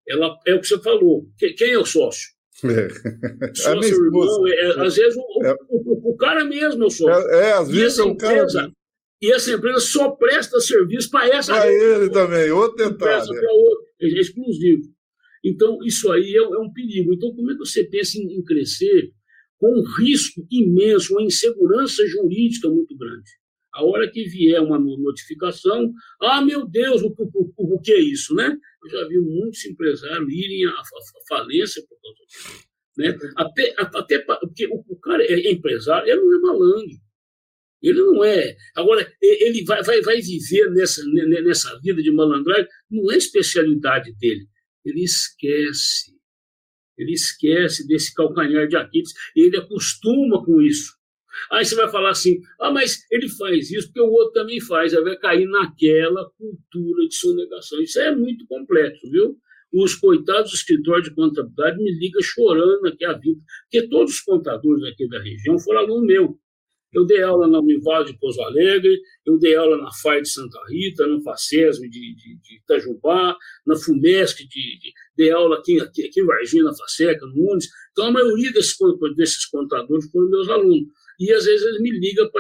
ela, é o que você falou. Quem é o sócio? Sócio, irmão. Às vezes o cara mesmo é o sócio. Às vezes é o cara. E essa empresa só presta serviço para essa empresa. Para ele também, outro detalhe. É exclusivo. Então, isso aí é um perigo. Então, como é que você pensa em crescer com um risco imenso, uma insegurança jurídica muito grande? A hora que vier uma notificação, meu Deus, o que é isso, né? Eu já vi muitos empresários irem à falência por causa disso. Né? Até porque o cara é empresário, ele não é malandro. Ele não é. Agora, ele vai viver nessa vida de malandragem, não é especialidade dele. Ele esquece desse calcanhar de Aquiles, ele acostuma com isso. Aí você vai falar assim, ah, mas ele faz isso porque o outro também faz, aí vai cair naquela cultura de sonegação. Isso é muito complexo, viu? Os coitados do escritório de contabilidade me ligam chorando aqui a vida, porque todos os contadores aqui da região foram aluno meu. Eu dei aula na Unival de Pouso Alegre, eu dei aula na FAI de Santa Rita, na FACESM de Itajubá, na FUMESC, dei aula aqui em Varginha, na FACECA, no Unes. Então, a maioria desses contadores foram meus alunos. E, às vezes, eles me ligam para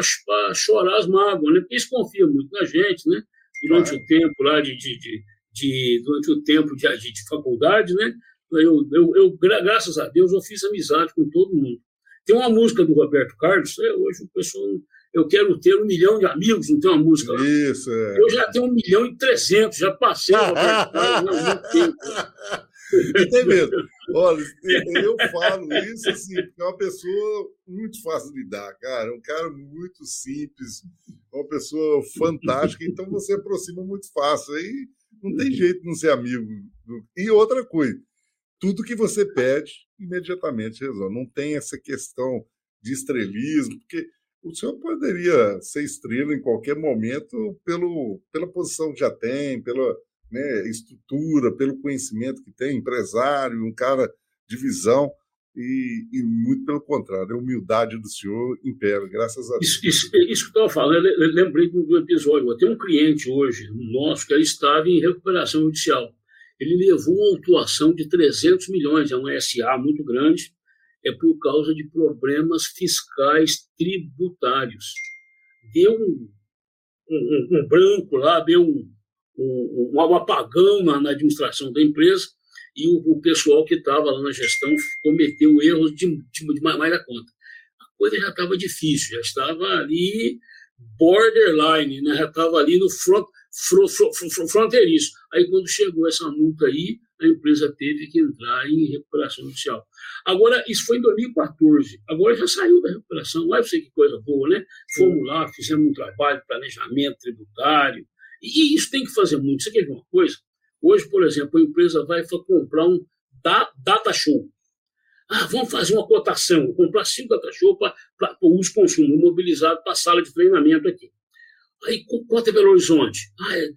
chorar as mágoas, né? Porque eles confiam muito na gente, né? Durante o tempo lá de faculdade, né? Eu, graças a Deus, eu fiz amizade com todo mundo. Tem uma música do Roberto Carlos, né? Hoje o pessoal, eu quero ter 1 milhão de amigos, não tem uma música lá. Isso, é. Eu já tenho 1.300.000, já passei o Roberto Carlos há muito tempo. E tem mesmo. Olha, eu falo isso assim, porque é uma pessoa muito fácil de lidar, cara. É um cara muito simples, uma pessoa fantástica, então você aproxima muito fácil. Aí não tem jeito de não ser amigo. E outra coisa, tudo que você pede, imediatamente resolve. Não tem essa questão de estrelismo, porque o senhor poderia ser estrela em qualquer momento pela posição que já tem, pela, né, estrutura, pelo conhecimento que tem, empresário, um cara de visão, e muito pelo contrário, a humildade do senhor impera, graças a Deus. Isso que eu estava falando, eu lembrei do episódio. Eu tenho um cliente hoje nosso que ele estava em recuperação judicial. Ele levou uma autuação de 300 milhões, é uma SA muito grande, é por causa de problemas fiscais tributários. Deu um branco lá, deu um apagão na administração da empresa, e o pessoal que estava lá na gestão cometeu erros de mais da conta. A coisa já estava difícil, já estava ali borderline, né? Já estava ali no fronteiriço. Aí, quando chegou essa multa aí, a empresa teve que entrar em recuperação judicial. Agora, isso foi em 2014. Agora já saiu da recuperação. Olha você que coisa boa, né? Fomos lá, fizemos um trabalho de planejamento tributário. E isso tem que fazer muito. Você quer ver uma coisa? Hoje, por exemplo, a empresa vai comprar um data show. Ah, vamos fazer uma cotação. Vou comprar 5 data show para o uso e consumo imobilizado para a sala de treinamento aqui. Aí, cota Belo Horizonte,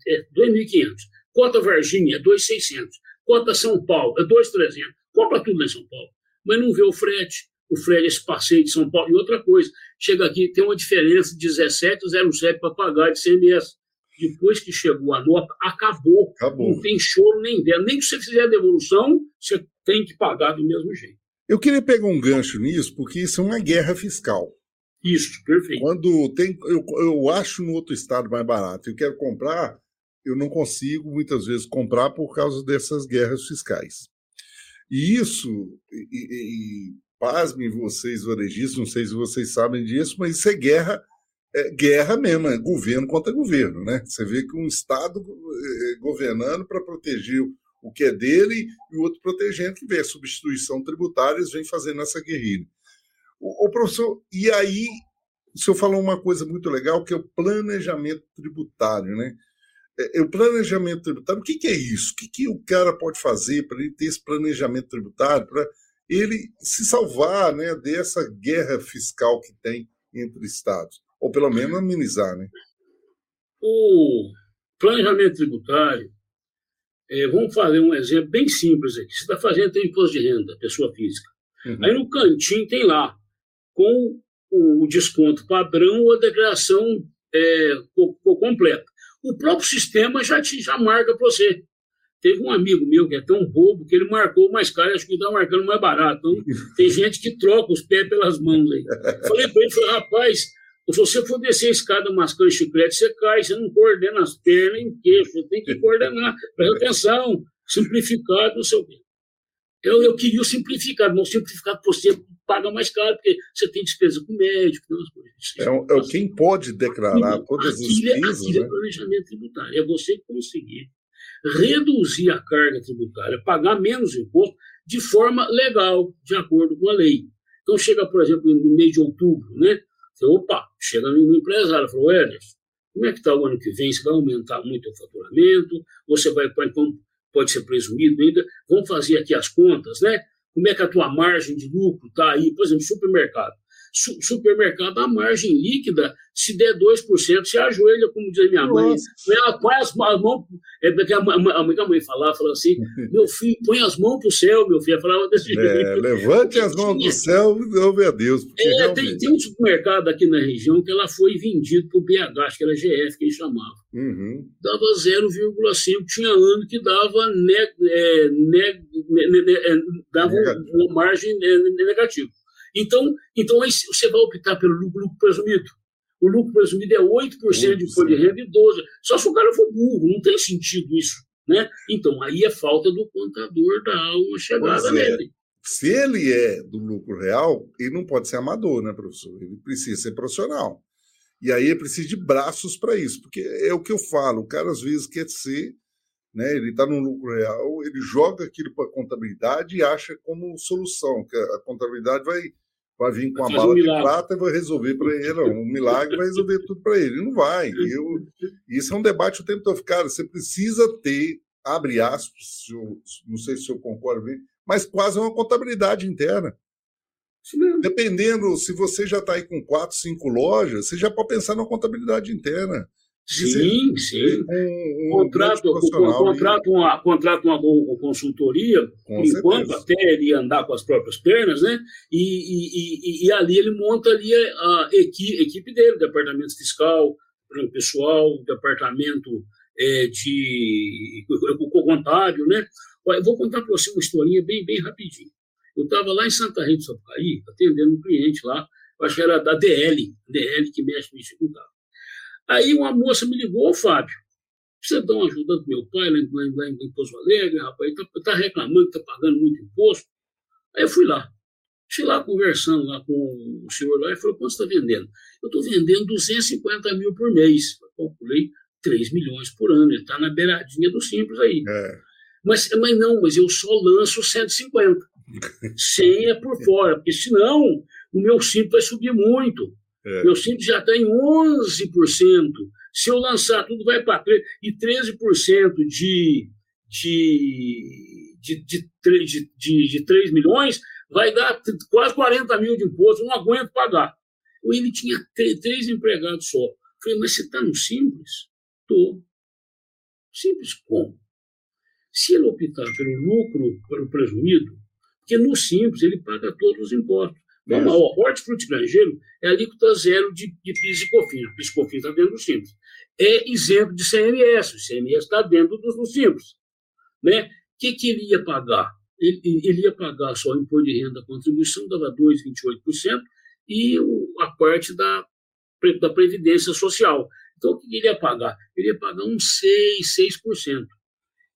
é 2.500. Cota Varginha, é 2.600. Cota São Paulo, é 2.300. Compra tudo em São Paulo. Mas não vê o frete. O frete, esse passeio de São Paulo. E outra coisa, chega aqui, tem uma diferença de 17,07 para pagar de ICMS. Depois que chegou a nota, acabou. Não tem choro nem dela. Nem que você fizer a devolução, você tem que pagar do mesmo jeito. Eu queria pegar um gancho nisso, porque isso é uma guerra fiscal. Isso, perfeito. Quando tem, eu acho no outro estado mais barato, eu quero comprar, eu não consigo muitas vezes comprar por causa dessas guerras fiscais. E isso, pasmem vocês varejistas, não sei se vocês sabem disso, mas isso é guerra mesmo, é governo contra governo, né? Você vê que um estado governando para proteger o que é dele e o outro protegendo, que vem a substituição tributária, eles vêm fazendo essa guerrilha. O professor, e aí o senhor falou uma coisa muito legal, que é o planejamento tributário, né? O planejamento tributário, o que é isso? O que o cara pode fazer para ele ter esse planejamento tributário, para ele se salvar, né, dessa guerra fiscal que tem entre estados? Ou pelo menos amenizar, né? O planejamento tributário, vamos fazer um exemplo bem simples aqui. Você está fazendo o imposto de renda, pessoa física. Uhum. Aí no cantinho tem lá, com o desconto padrão ou a declaração completa. O próprio sistema já marca para você. Teve um amigo meu que é tão bobo que ele marcou mais caro, acho que ele está marcando mais barato. Então, tem gente que troca os pés pelas mãos aí. Falei para ele, rapaz, se você for descer a escada mascando chiclete, você cai, você não coordena as pernas, em queixo, você tem que coordenar, presta atenção, simplificado, não sei o quê. Eu queria o simplificado, mas o simplificado você paga mais caro, porque você tem despesa com médico, tem umas coisas. Quem pode declarar todas as despesas. Aquilo é planejamento tributário, é você conseguir reduzir a carga tributária, pagar menos imposto de forma legal, de acordo com a lei. Então, chega, por exemplo, no mês de outubro, né? Você, chega no empresário, falou, Ederson, como é que está o ano que vem? Você vai aumentar muito o faturamento? Você vai, então, pode ser presumido ainda, vamos fazer aqui as contas, né? Como é que a tua margem de lucro está aí? Por exemplo, supermercado. supermercado, a margem líquida, se der 2%, se ajoelha, como diz minha mãe. Ela põe as mãos... A mãe falava assim, meu filho, põe as mãos para o céu, meu filho. Ela falava desse jeito. Levante as mãos para o céu e louve a Deus. Tem um supermercado aqui na região que ela foi vendido para o BH, acho que era GF que ele chamava. Uhum. Dava 0,5, tinha ano que dava, dava uma margem negativa. Então aí você vai optar pelo lucro presumido. O lucro presumido é 8% de folha de renda e 12%. Só se o cara for burro, não tem sentido isso, né? Então, aí é falta do contador dar uma chegada nele. Se ele é do lucro real, ele não pode ser amador, né, professor? Ele precisa ser profissional. E aí ele precisa de braços para isso, porque é o que eu falo, o cara às vezes quer ser, né, ele está no lucro real, ele joga aquilo para a contabilidade e acha como solução, que a contabilidade vai vir com a bala de prata e vai resolver para ele. Não, um milagre vai resolver tudo para ele. Não vai. Isso é um debate o tempo todo. Cara, você precisa ter, abre aspas, não sei se eu concordo bem, mas quase uma contabilidade interna. Sim. Dependendo, se você já está aí com 4, 5 lojas, você já pode pensar numa contabilidade interna. Sim. Contrata uma consultoria, com enquanto certeza. Até ele andar com as próprias pernas, né? E ali ele monta ali a equipe dele, departamento fiscal, pessoal, departamento contábil, né? Eu vou contar para você uma historinha bem, bem rapidinho. Eu estava lá em Santa Rita do Sapucaí, atendendo um cliente lá, acho que era da DL que mexe com isso contábil. Aí uma moça me ligou, Fábio, você dá uma ajuda do meu pai lá em Pouso Alegre, rapaz, tá reclamando, está pagando muito imposto. Aí eu fui lá, conversando lá com o senhor lá, e falou, quanto você está vendendo? Eu estou vendendo 250 mil por mês. Eu calculei 3 milhões por ano, ele está na beiradinha do simples aí. É. Mas eu só lanço 150. 100 é por fora, porque senão o meu simples vai subir muito. É. Meu simples já está em 11%. Se eu lançar tudo, vai para 13%. E 13% de 3 milhões vai dar quase 40 mil de imposto. Não aguento pagar. Ele tinha 3 empregados só. Falei, mas você está no simples? Estou. Simples como? Se ele optar pelo lucro, pelo presumido, porque no simples ele paga todos os impostos. Vamos lá, hortifruti grangeiro é alíquota 0 de PIS e COFINS. PIS e COFINS está dentro do simples. É isento de ICMS. O ICMS está dentro do simples. Né? O que ele ia pagar? Ele ia pagar só o imposto de renda, a contribuição, dava 2,28%, e a parte da Previdência Social. Então, o que ele ia pagar? Ele ia pagar uns 6%.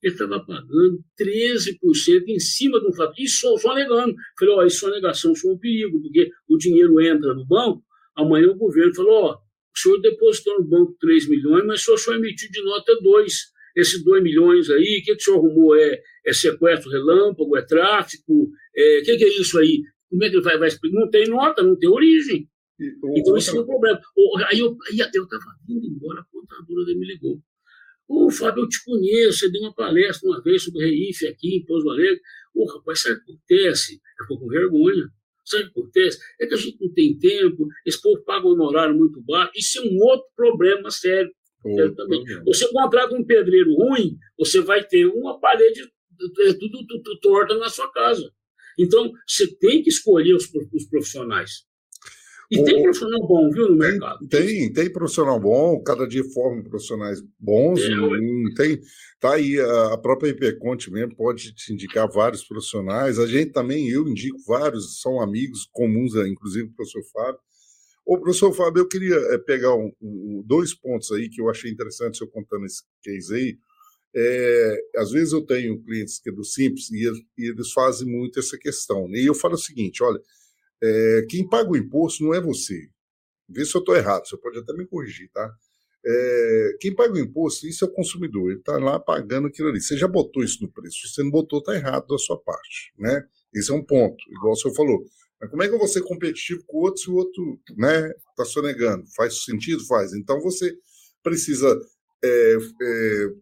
Ele estava pagando 13% em cima de um fator. Isso só negando. Falei, ó, isso é negação, isso é um perigo, porque o dinheiro entra no banco, amanhã o governo falou, ó, o senhor depositou no banco 3 milhões, mas o senhor só emitiu de nota 2. Esses 2 milhões aí, o que o senhor arrumou? É sequestro relâmpago, é tráfico? O que é isso aí? Como é que ele vai explicar? Não tem nota, não tem origem. Então, isso é um problema. Aí eu estava indo embora, a contadora me ligou. Ô, Fábio, eu te conheço, você deu uma palestra uma vez sobre REINF aqui em Pouso Alegre. Ô, rapaz, sabe o que acontece? Eu estou com vergonha. Sabe o que acontece? É que a gente não tem tempo, esse povo paga um honorário muito baixo. Isso é um outro problema sério. Também. Você contrata um pedreiro ruim, você vai ter uma parede tudo torta na sua casa. Então, você tem que escolher os profissionais. E tem profissional bom, viu, no mercado? Tem profissional bom, cada dia formam profissionais bons. Tá aí, a própria Ipeconte mesmo pode te indicar vários profissionais. A gente também, eu indico vários, são amigos comuns, inclusive o professor Fábio. Ô, professor Fábio, eu queria pegar 2 pontos aí que eu achei interessante, se eu contando esse case aí. Às vezes eu tenho clientes que é do Simples e eles fazem muito essa questão. E eu falo o seguinte, olha... quem paga o imposto não é você. Vê se eu estou errado, você pode até me corrigir, tá? Quem paga o imposto, isso é o consumidor, ele está lá pagando aquilo ali. Você já botou isso no preço, se você não botou, está errado da sua parte, né? Esse é um ponto, igual o senhor falou. Mas como é que eu vou ser competitivo com o outro se o outro, né, está sonegando? Faz sentido? Faz. Então você precisa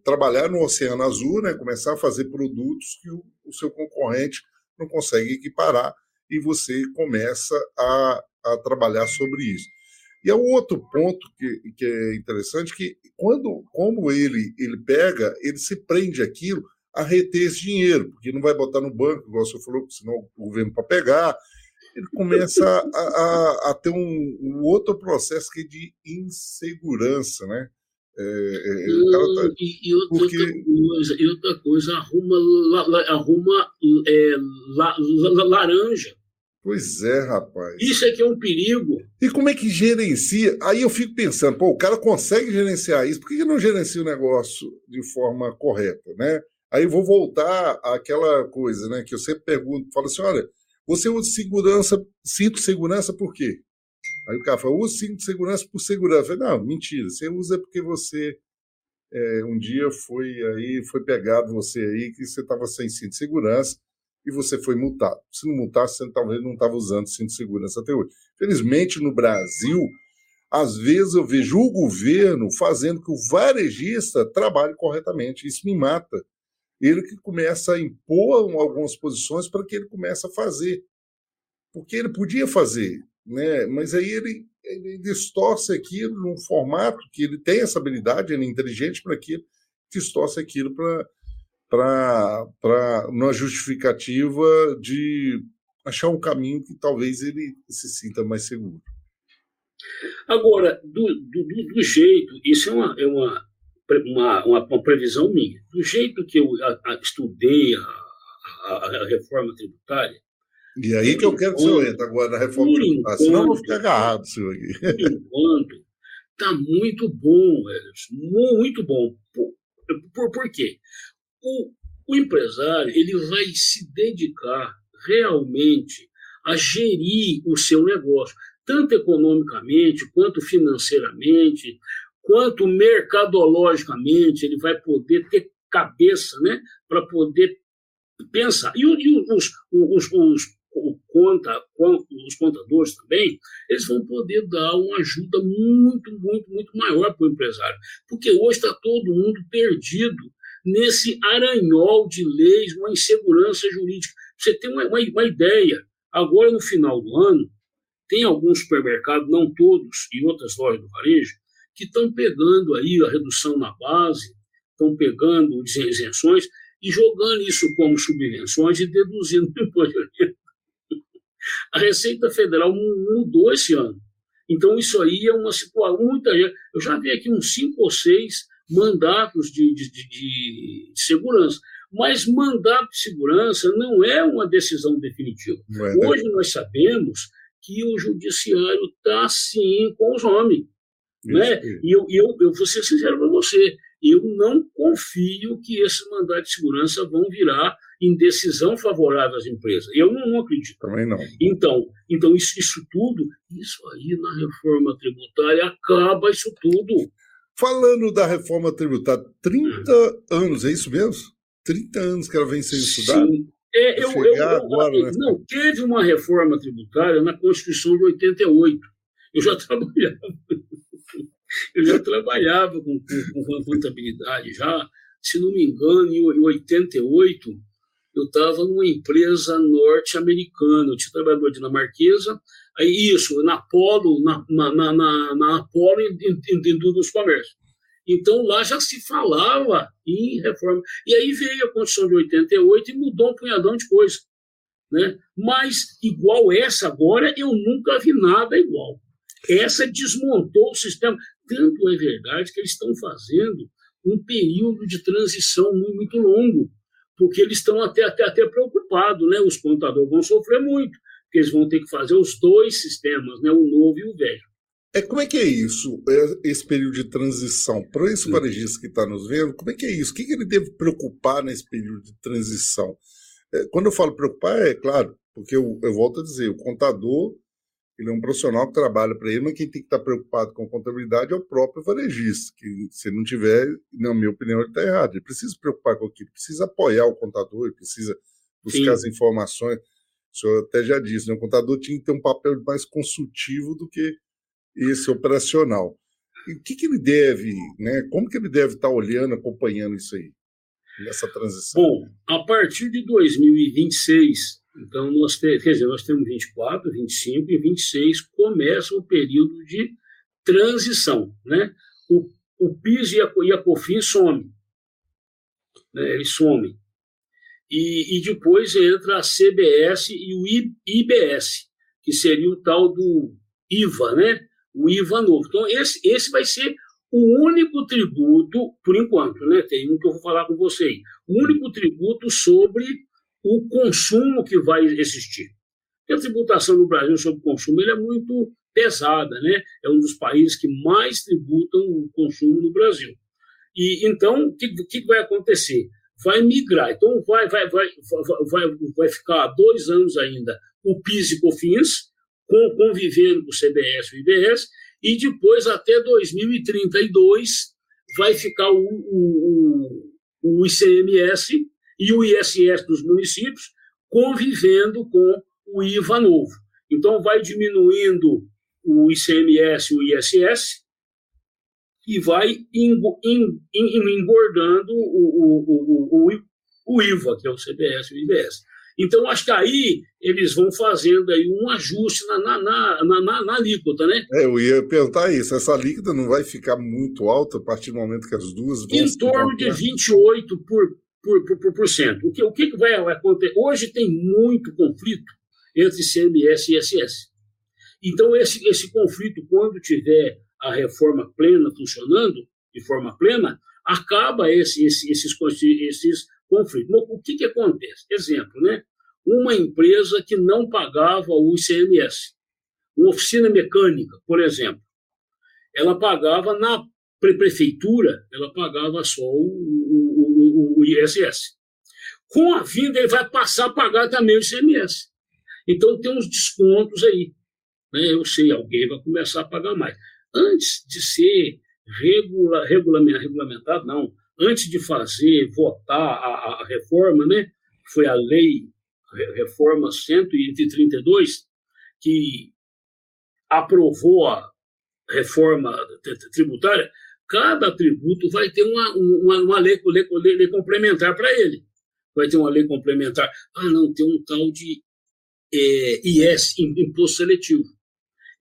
trabalhar no oceano azul, né? Começar a fazer produtos que o seu concorrente não consegue equiparar, e você começa a a trabalhar sobre isso. E é um outro ponto que é interessante, que como ele pega, ele se prende aquilo a reter esse dinheiro, porque não vai botar no banco, igual você falou, senão o governo para pegar, ele começa a ter um outro processo que é de insegurança, né? E outra coisa, arruma laranja. Pois é, rapaz. Isso é que é um perigo. E como é que gerencia? Aí eu fico pensando, pô, o cara consegue gerenciar isso, por que não gerencia o negócio de forma correta, né? Aí eu vou voltar àquela coisa, né, que eu sempre pergunto, falo assim, olha, você usa cinto de segurança por quê? Aí o cara fala, usa cinto de segurança por segurança. Eu falei, não, mentira, você usa porque você um dia foi pegado você aí, que você estava sem cinto de segurança, e você foi multado. Se não multasse, você talvez não estava usando cinto de segurança até hoje. Felizmente, no Brasil, às vezes eu vejo o governo fazendo que o varejista trabalhe corretamente. Isso me mata. Ele que começa a impor algumas posições para que ele comece a fazer. Porque ele podia fazer, né? Mas aí ele distorce aquilo num formato que ele tem essa habilidade, ele é inteligente para aquilo, distorce aquilo para uma justificativa de achar um caminho que talvez ele se sinta mais seguro. Agora, do jeito, isso é uma previsão minha, do jeito que eu estudei a reforma tributária... E aí que eu quero que o senhor entre agora na reforma tributária, senão eu vou ficar agarrado, senhor. Por enquanto, está muito bom, Ederson, muito bom. Por quê? O empresário ele vai se dedicar realmente a gerir o seu negócio, tanto economicamente, quanto financeiramente, quanto mercadologicamente, ele vai poder ter cabeça, né, para poder pensar. E os contadores também, eles vão poder dar uma ajuda muito maior para o empresário, porque hoje está todo mundo perdido nesse aranhol de leis, uma insegurança jurídica. Você tem uma ideia. Agora, no final do ano, tem alguns supermercados, não todos, e outras lojas do varejo, que estão pegando aí a redução na base, estão pegando isenções e jogando isso como subvenções e deduzindo o imposto. A Receita Federal mudou esse ano. Então, isso aí é uma situação... Eu já vi aqui uns 5 ou 6 mandatos de segurança. Mas mandato de segurança não é uma decisão definitiva. É. Hoje nós sabemos que o judiciário está, sim, com os homens. Né? E eu vou ser sincero para você, eu não confio que esses mandatos de segurança vão virar em decisão favorável às empresas. Eu não acredito. Também não. Então isso tudo, isso aí na reforma tributária acaba isso tudo. Falando da reforma tributária, 30 anos, é isso mesmo? 30 anos que ela vem sendo estudada? Sim. Não, teve uma reforma tributária na Constituição de 88. Eu já trabalhava com contabilidade já. Se não me engano, em 88, eu estava numa empresa norte-americana. Eu tinha trabalhador dinamarquesa. Aí isso, na Apolo dentro dos comércios. Então, lá já se falava em reforma. E aí veio a Constituição de 88 e mudou um punhadão de coisa. Né? Mas, igual essa agora, eu nunca vi nada igual. Essa desmontou o sistema. Tanto é verdade que eles estão fazendo um período de transição muito longo, porque eles estão até preocupados, né? Os contadores vão sofrer muito, porque eles vão ter que fazer os 2 sistemas, né? O novo e o velho. Como é que é isso, esse período de transição? Para esse varejista que está nos vendo, como é que é isso? O que ele deve preocupar nesse período de transição? Quando eu falo preocupar, é claro, porque eu volto a dizer, o contador ele é um profissional que trabalha para ele, mas quem tem que estar preocupado com contabilidade é o próprio varejista, que se ele não tiver, na minha opinião, ele está errado. Ele precisa se preocupar com aquilo, precisa apoiar o contador, ele precisa buscar as informações. O senhor até já disse, né? O contador tinha que ter um papel mais consultivo do que esse operacional. E o que ele deve, né? Como que ele deve estar olhando, acompanhando isso aí, nessa transição? Bom, a partir de 2026, Então, nós temos 24, 25 e 26, começa o período de transição, né? O PIS e a COFINS somem, né? Eles somem. E depois entra a CBS e o IBS, que seria o tal do IVA, né? O IVA novo. Então, esse vai ser o único tributo, por enquanto, né? Tem um que eu vou falar com vocês. O único tributo sobre o consumo que vai existir. Porque a tributação do Brasil sobre o consumo ele é muito pesada, né? É um dos países que mais tributam o consumo no Brasil. E, então, o que vai acontecer? Vai migrar. Então, vai ficar 2 anos ainda o PIS e COFINS, convivendo com o CBS e o IBS, e depois, até 2032, vai ficar o ICMS e o ISS dos municípios convivendo com o IVA novo. Então, vai diminuindo o ICMS e o ISS, e vai engordando o IVA, que é o CBS e o IBS. Então, acho que aí eles vão fazendo aí um ajuste na alíquota, né? É, eu ia perguntar isso. Essa alíquota não vai ficar muito alta a partir do momento que as duas vão... Em torno de 28%. Por cento. O que vai acontecer? Hoje tem muito conflito entre ICMS e ISS. Então, esse conflito, quando tiver a reforma plena funcionando, de forma plena, acaba esses conflitos. O que acontece? Exemplo, né? Uma empresa que não pagava o ICMS, uma oficina mecânica, por exemplo, ela pagava na prefeitura, ela pagava só o ISS. Com a vinda, ele vai passar a pagar também o ICMS. Então, tem uns descontos aí, né? Eu sei, alguém vai começar a pagar mais. Antes de ser regulamentado, não. Antes de votar a reforma, né? Foi a lei, a reforma 132, que aprovou a reforma tributária. Cada tributo vai ter uma lei complementar para ele. Vai ter uma lei complementar. Ah, não, tem um tal de IS, Imposto Seletivo.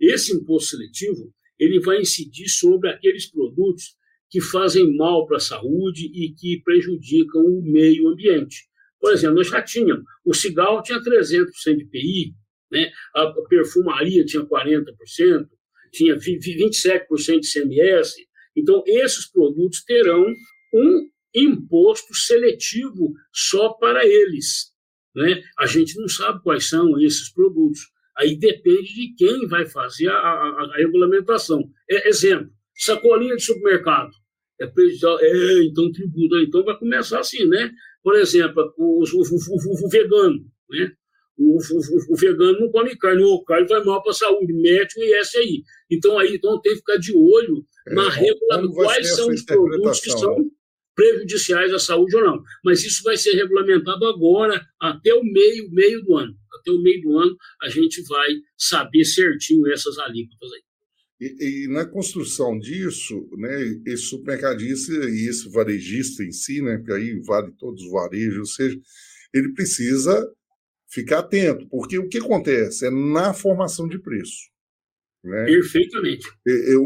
Esse Imposto Seletivo ele vai incidir sobre aqueles produtos que fazem mal para a saúde e que prejudicam o meio ambiente. Por exemplo, nós já tínhamos, o cigarro tinha 300% de IPI, né? A perfumaria tinha 40%, tinha 27% de ICMS. Então, esses produtos terão um imposto seletivo só para eles, né? A gente não sabe quais são esses produtos. Aí depende de quem vai fazer a regulamentação. Exemplo, sacolinha de supermercado. Então tributa. Então vai começar assim, né? Por exemplo, o vegano, né? O vegano não come carne, o carne vai mal para a saúde, mete o IS aí. Então tem que ficar de olho na regulamentação, quais são os produtos que são prejudiciais à saúde ou não. Mas isso vai ser regulamentado agora, até o meio do ano. Até o meio do ano a gente vai saber certinho essas alíquotas aí. E na construção disso, né, esse supermercadista e esse varejista em si, né, que aí vale todos os varejos, ou seja, ele precisa ficar atento, porque o que acontece é na formação de preço. Né? Perfeitamente.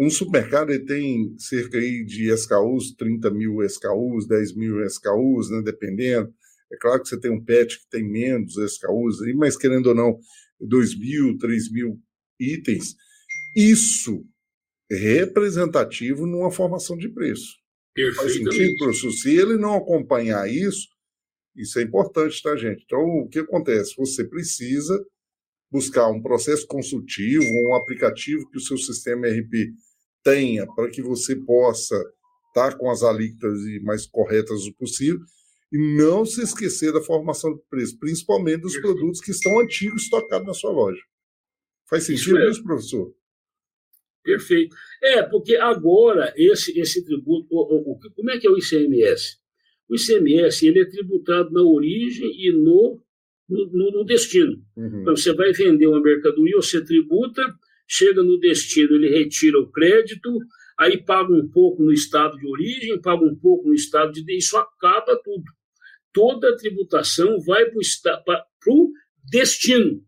Um supermercado ele tem cerca aí de SKUs, 30 mil SKUs, 10 mil SKUs, né, dependendo. É claro que você tem um pet que tem menos SKUs, mas querendo ou não, 2 mil, 3 mil itens. Isso é representativo numa formação de preço. Perfeitamente. Faz sentido, professor? Se ele não acompanhar isso é importante, tá, gente? Então, o que acontece? Você precisa buscar um processo consultivo, um aplicativo que o seu sistema ERP tenha para que você possa estar com as alíquotas mais corretas do possível. E não se esquecer da formação do preço, principalmente dos produtos que estão antigos estocados na sua loja. Faz sentido isso, professor? Perfeito. Porque agora esse tributo... Como é que é o ICMS? O ICMS ele é tributado na origem e no destino. Uhum. Então, você vai vender uma mercadoria, você tributa, chega no destino, ele retira o crédito, aí paga um pouco no estado de origem, paga um pouco no estado de... Isso acaba tudo. Toda a tributação vai para o destino.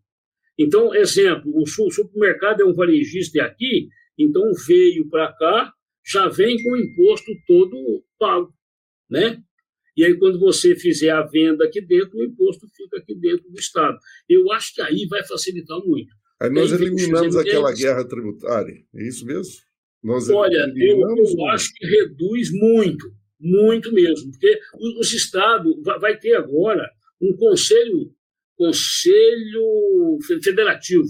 Então, exemplo, o supermercado é um varejista aqui, então veio para cá, já vem com o imposto todo pago, né? E aí, quando você fizer a venda aqui dentro, o imposto fica aqui dentro do Estado. Eu acho que aí vai facilitar muito. Aí nós eliminamos aquela guerra tributária, é isso mesmo? Olha, eu acho que reduz muito, muito mesmo, porque os Estados vai ter agora um conselho federativo,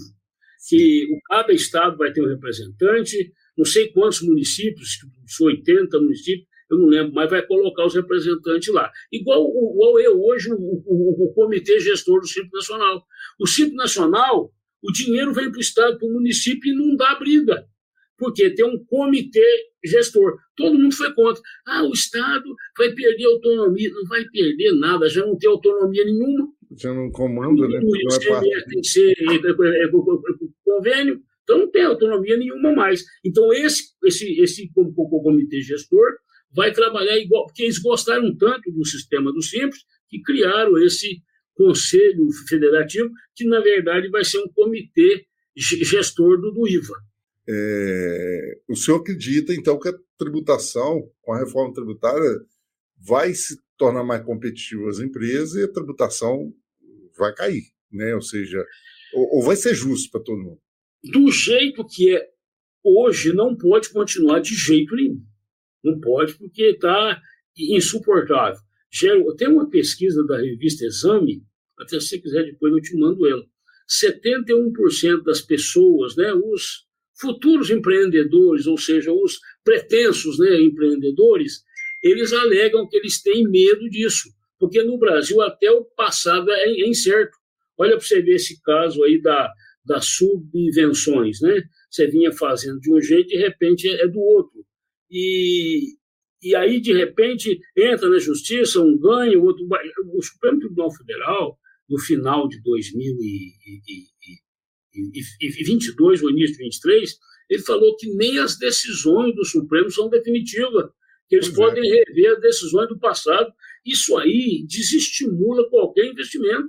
que cada Estado vai ter um representante, não sei quantos municípios, 80 municípios, eu não lembro, mas vai colocar os representantes lá. Igual é hoje o Comitê Gestor do Simples Nacional. O Simples Nacional, o dinheiro vem para o Estado, para o município, e não dá briga, porque tem um comitê gestor. Todo mundo foi contra. Ah, o Estado vai perder autonomia. Não vai perder nada, já não tem autonomia nenhuma. Já não comanda, né? Tem que ser convênio, então não tem autonomia nenhuma mais. Então, esse comitê gestor vai trabalhar igual, porque eles gostaram tanto do sistema do Simples que criaram esse Conselho Federativo, que, na verdade, vai ser um comitê gestor do IVA. O senhor acredita, então, que a tributação, com a reforma tributária, vai se tornar mais competitiva as empresas e a tributação vai cair, né? Ou seja, ou vai ser justo para todo mundo? Do jeito que é hoje, não pode continuar de jeito nenhum. Não pode, porque está insuportável. Tem uma pesquisa da revista Exame, até se você quiser depois eu te mando ela. 71% das pessoas, né, os futuros empreendedores, ou seja, os pretensos, né, empreendedores, eles alegam que eles têm medo disso, porque no Brasil até o passado é incerto. Olha para você ver esse caso aí das subvenções, né? Você vinha fazendo de um jeito e de repente é do outro. E aí, de repente, entra na justiça, um ganha, o outro... O Supremo Tribunal Federal, no final de 2022, ou início de 2023, ele falou que nem as decisões do Supremo são definitivas, que eles podem rever as decisões do passado. Isso aí desestimula qualquer investimento.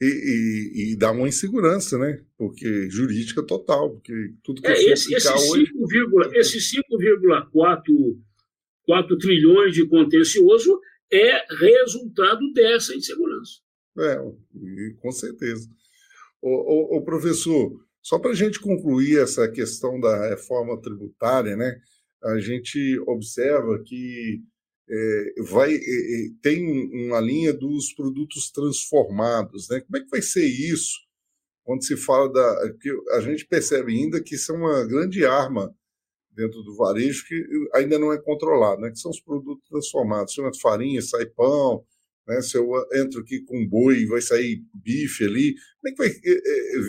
E dá uma insegurança, né? Porque jurídica total, porque tudo que esse 5,4 trilhões de contencioso é resultado dessa insegurança. Com certeza. O professor, só para a gente concluir essa questão da reforma tributária, né? A gente observa que tem uma linha dos produtos transformados, né? Como é que vai ser isso? Quando se fala que a gente percebe ainda que isso é uma grande arma dentro do varejo que ainda não é controlado, né? Que são os produtos transformados. Se uma farinha sai pão, né? Se eu entro aqui com boi, vai sair bife ali. Como é que vai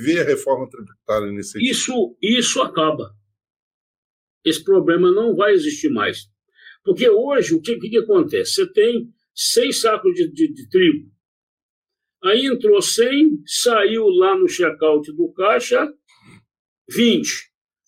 ver a reforma tributária nesse sentido? Isso acaba. Esse problema não vai existir mais. Porque hoje, o que acontece? Você tem 100 sacos de trigo. Aí entrou 100, saiu lá no check-out do caixa, 20.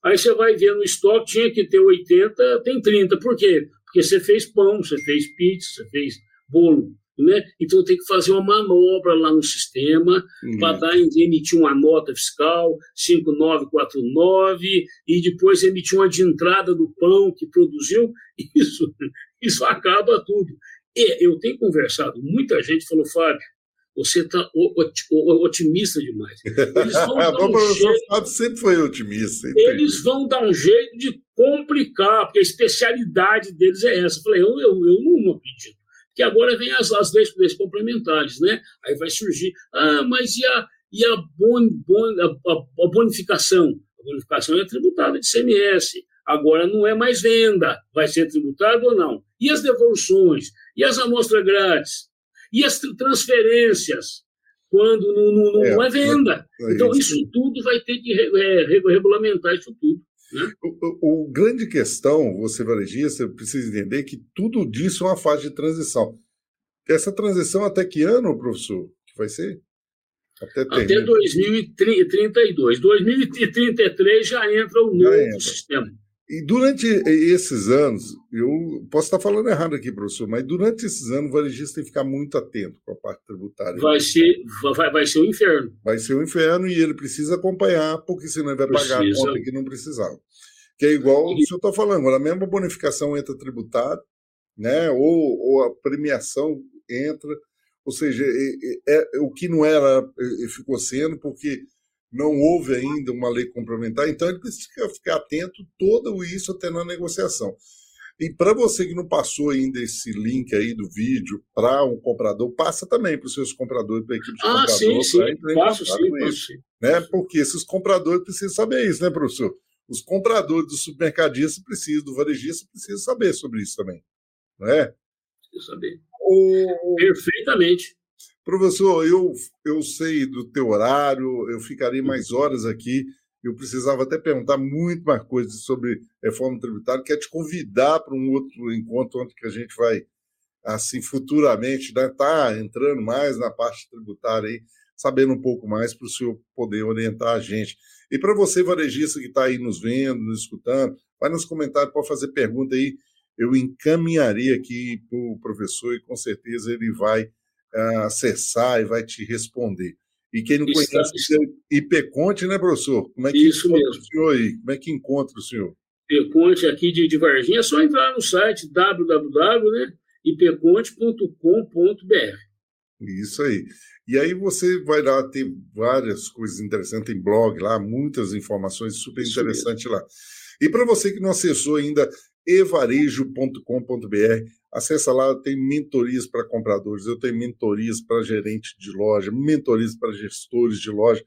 Aí você vai ver no estoque, tinha que ter 80, tem 30. Por quê? Porque você fez pão, você fez pizza, você fez bolo, né? Então tem que fazer uma manobra lá no sistema para emitir uma nota fiscal, 5949, e depois emitir uma de entrada do pão que produziu. Isso acaba tudo. E eu tenho conversado, muita gente falou, Fábio, você está otimista demais. Eles vão dar Fábio sempre foi otimista. Eles vão dar um jeito de complicar, porque a especialidade deles é essa. Eu falei, eu não acredito. Que agora vem as leis complementares, né? Aí vai surgir, mas e a bonificação? A bonificação é tributada de ICMS, agora não é mais venda, vai ser tributada ou não? E as devoluções? E as amostras grátis? E as transferências, quando não é venda? Então, isso tudo vai ter que regulamentar isso tudo. O grande questão, você varejista, precisa entender que tudo disso é uma fase de transição. Essa transição até que ano, professor, que vai ser? Até 2032. 2033 já entra o novo sistema. E durante esses anos, eu posso estar falando errado aqui, professor, mas durante esses anos o varejista tem que ficar muito atento com a parte tributária. Vai ser um inferno. Vai ser um inferno e ele precisa acompanhar, porque senão ele vai pagar a conta que não precisava. Que é igual o senhor está falando, a mesma bonificação entra tributada, né? Ou a premiação entra, ou seja, o que não era ficou sendo, porque não houve ainda uma lei complementar, então ele precisa ficar atento todo isso até na negociação. E para você que não passou ainda esse link aí do vídeo para um comprador, passa também para os seus compradores, para a equipe de compradores. Passo sim. Né? Porque esses compradores precisam saber isso, né, professor? Os compradores do supermercadista precisam, do varejista precisam saber sobre isso também, não é? Preciso saber. Perfeitamente. Professor, eu sei do teu horário, eu ficaria mais horas aqui, eu precisava até perguntar muito mais coisas sobre reforma tributária, quero te convidar para um outro encontro, onde que a gente vai, assim, futuramente, né, tá entrando mais na parte tributária aí, sabendo um pouco mais para o senhor poder orientar a gente. E para você, varejista, que está aí nos vendo, nos escutando, vai nos comentários, pode fazer pergunta aí, eu encaminharei aqui para o professor e com certeza ele vai acessar e vai te responder. E quem não conhece o Ipeconte, né, professor? Como é que isso mesmo. O senhor aí? Como é que encontra o senhor? Ipeconte aqui de Varginha, é só entrar no site www.ipeconte.com.br. Isso aí. E aí você vai lá, tem várias coisas interessantes, tem blog lá, muitas informações super interessantes lá. E para você que não acessou ainda, evarejo.com.br, acessa lá, tem mentorias para compradores, eu tenho mentorias para gerente de loja, mentorias para gestores de loja.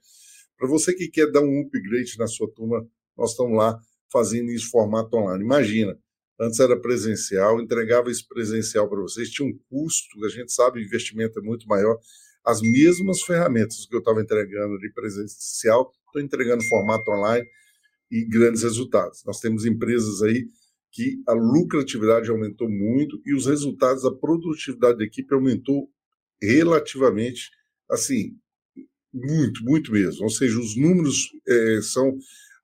Para você que quer dar um upgrade na sua turma, nós estamos lá fazendo isso em formato online. Imagina, antes era presencial, entregava esse presencial para vocês, tinha um custo, a gente sabe, o investimento é muito maior. As mesmas ferramentas que eu estava entregando de presencial, estou entregando em formato online e grandes resultados. Nós temos empresas aí que a lucratividade aumentou muito e os resultados, a produtividade da equipe aumentou relativamente, assim, muito, muito mesmo. Ou seja, os números são,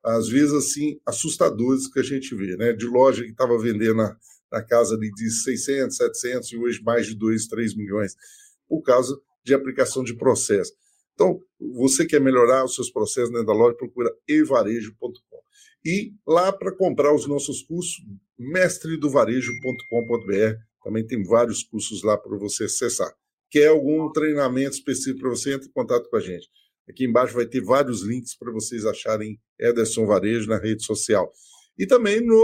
às vezes, assim, assustadores que a gente vê, né? De loja que estava vendendo na casa de 600, 700 e hoje mais de 2, 3 milhões, por causa de aplicação de processo. Então, você quer melhorar os seus processos dentro da loja, procura evarejo.com. E lá para comprar os nossos cursos, mestredovarejo.com.br, também tem vários cursos lá para você acessar. Quer algum treinamento específico para você, entre em contato com a gente. Aqui embaixo vai ter vários links para vocês acharem Ederson Varejo na rede social. E também na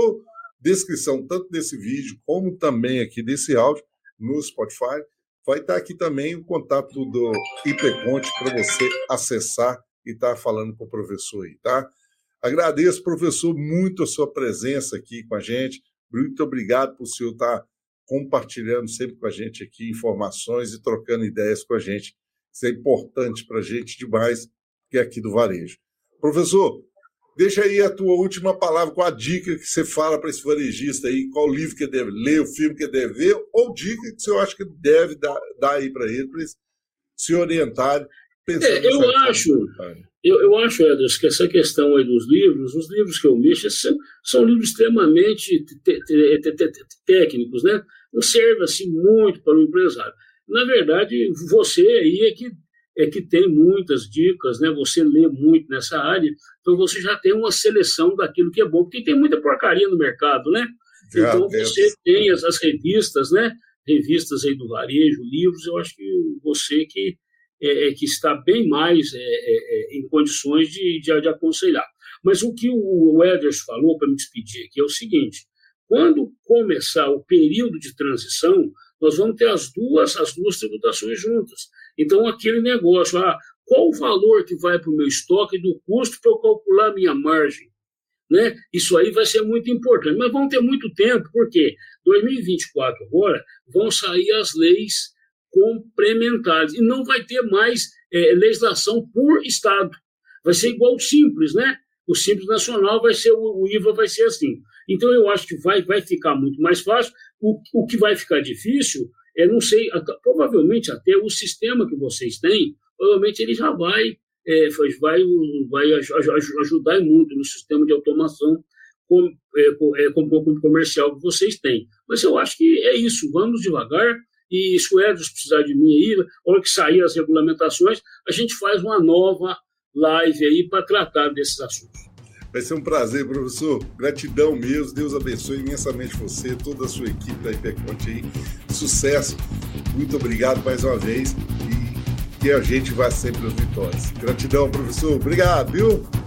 descrição, tanto desse vídeo, como também aqui desse áudio, no Spotify, vai estar aqui também o contato do Ipeconte para você acessar e estar falando com o professor aí, tá? Agradeço, professor, muito a sua presença aqui com a gente. Muito obrigado por o senhor estar compartilhando sempre com a gente aqui informações e trocando ideias com a gente. Isso é importante para a gente demais, que é aqui do varejo. Professor, deixa aí a tua última palavra com a dica que você fala para esse varejista aí, qual livro que ele deve ler, o filme que ele deve ver, ou dica que você acha que deve dar aí para ele, para ele se orientar. Eu acho, Ederson, que essa questão aí dos livros, os livros que eu mexo são livros extremamente técnicos, né? Não serve assim muito para o empresário. Na verdade, você aí é que tem muitas dicas, né? Você lê muito nessa área, então você já tem uma seleção daquilo que é bom, porque tem muita porcaria no mercado, né? Então você tem as revistas, né? Revistas aí do varejo, livros, eu acho que você que que está bem mais em condições de aconselhar. Mas o que o Ederson falou para me despedir aqui é o seguinte: quando começar o período de transição, nós vamos ter as duas tributações juntas. Então, aquele negócio, qual o valor que vai para o meu estoque do custo para eu calcular a minha margem? Né? Isso aí vai ser muito importante. Mas vamos ter muito tempo, porque 2024 agora vão sair as leis complementares, e não vai ter mais legislação por Estado. Vai ser igual o Simples, né? O Simples Nacional vai ser, o IVA vai ser assim. Então, eu acho que vai ficar muito mais fácil. O que vai ficar difícil, não sei, provavelmente até o sistema que vocês têm, provavelmente ele já vai ajudar muito no sistema de automação com o comercial que vocês têm. Mas eu acho que é isso, vamos devagar, e se o Ederson precisar de mim aí, a hora que sair as regulamentações, a gente faz uma nova live aí para tratar desses assuntos. Vai ser um prazer, professor. Gratidão mesmo. Deus abençoe imensamente você, toda a sua equipe da Ipeconte aí. Sucesso. Muito obrigado mais uma vez e que a gente vá sempre às vitórias. Gratidão, professor. Obrigado, viu?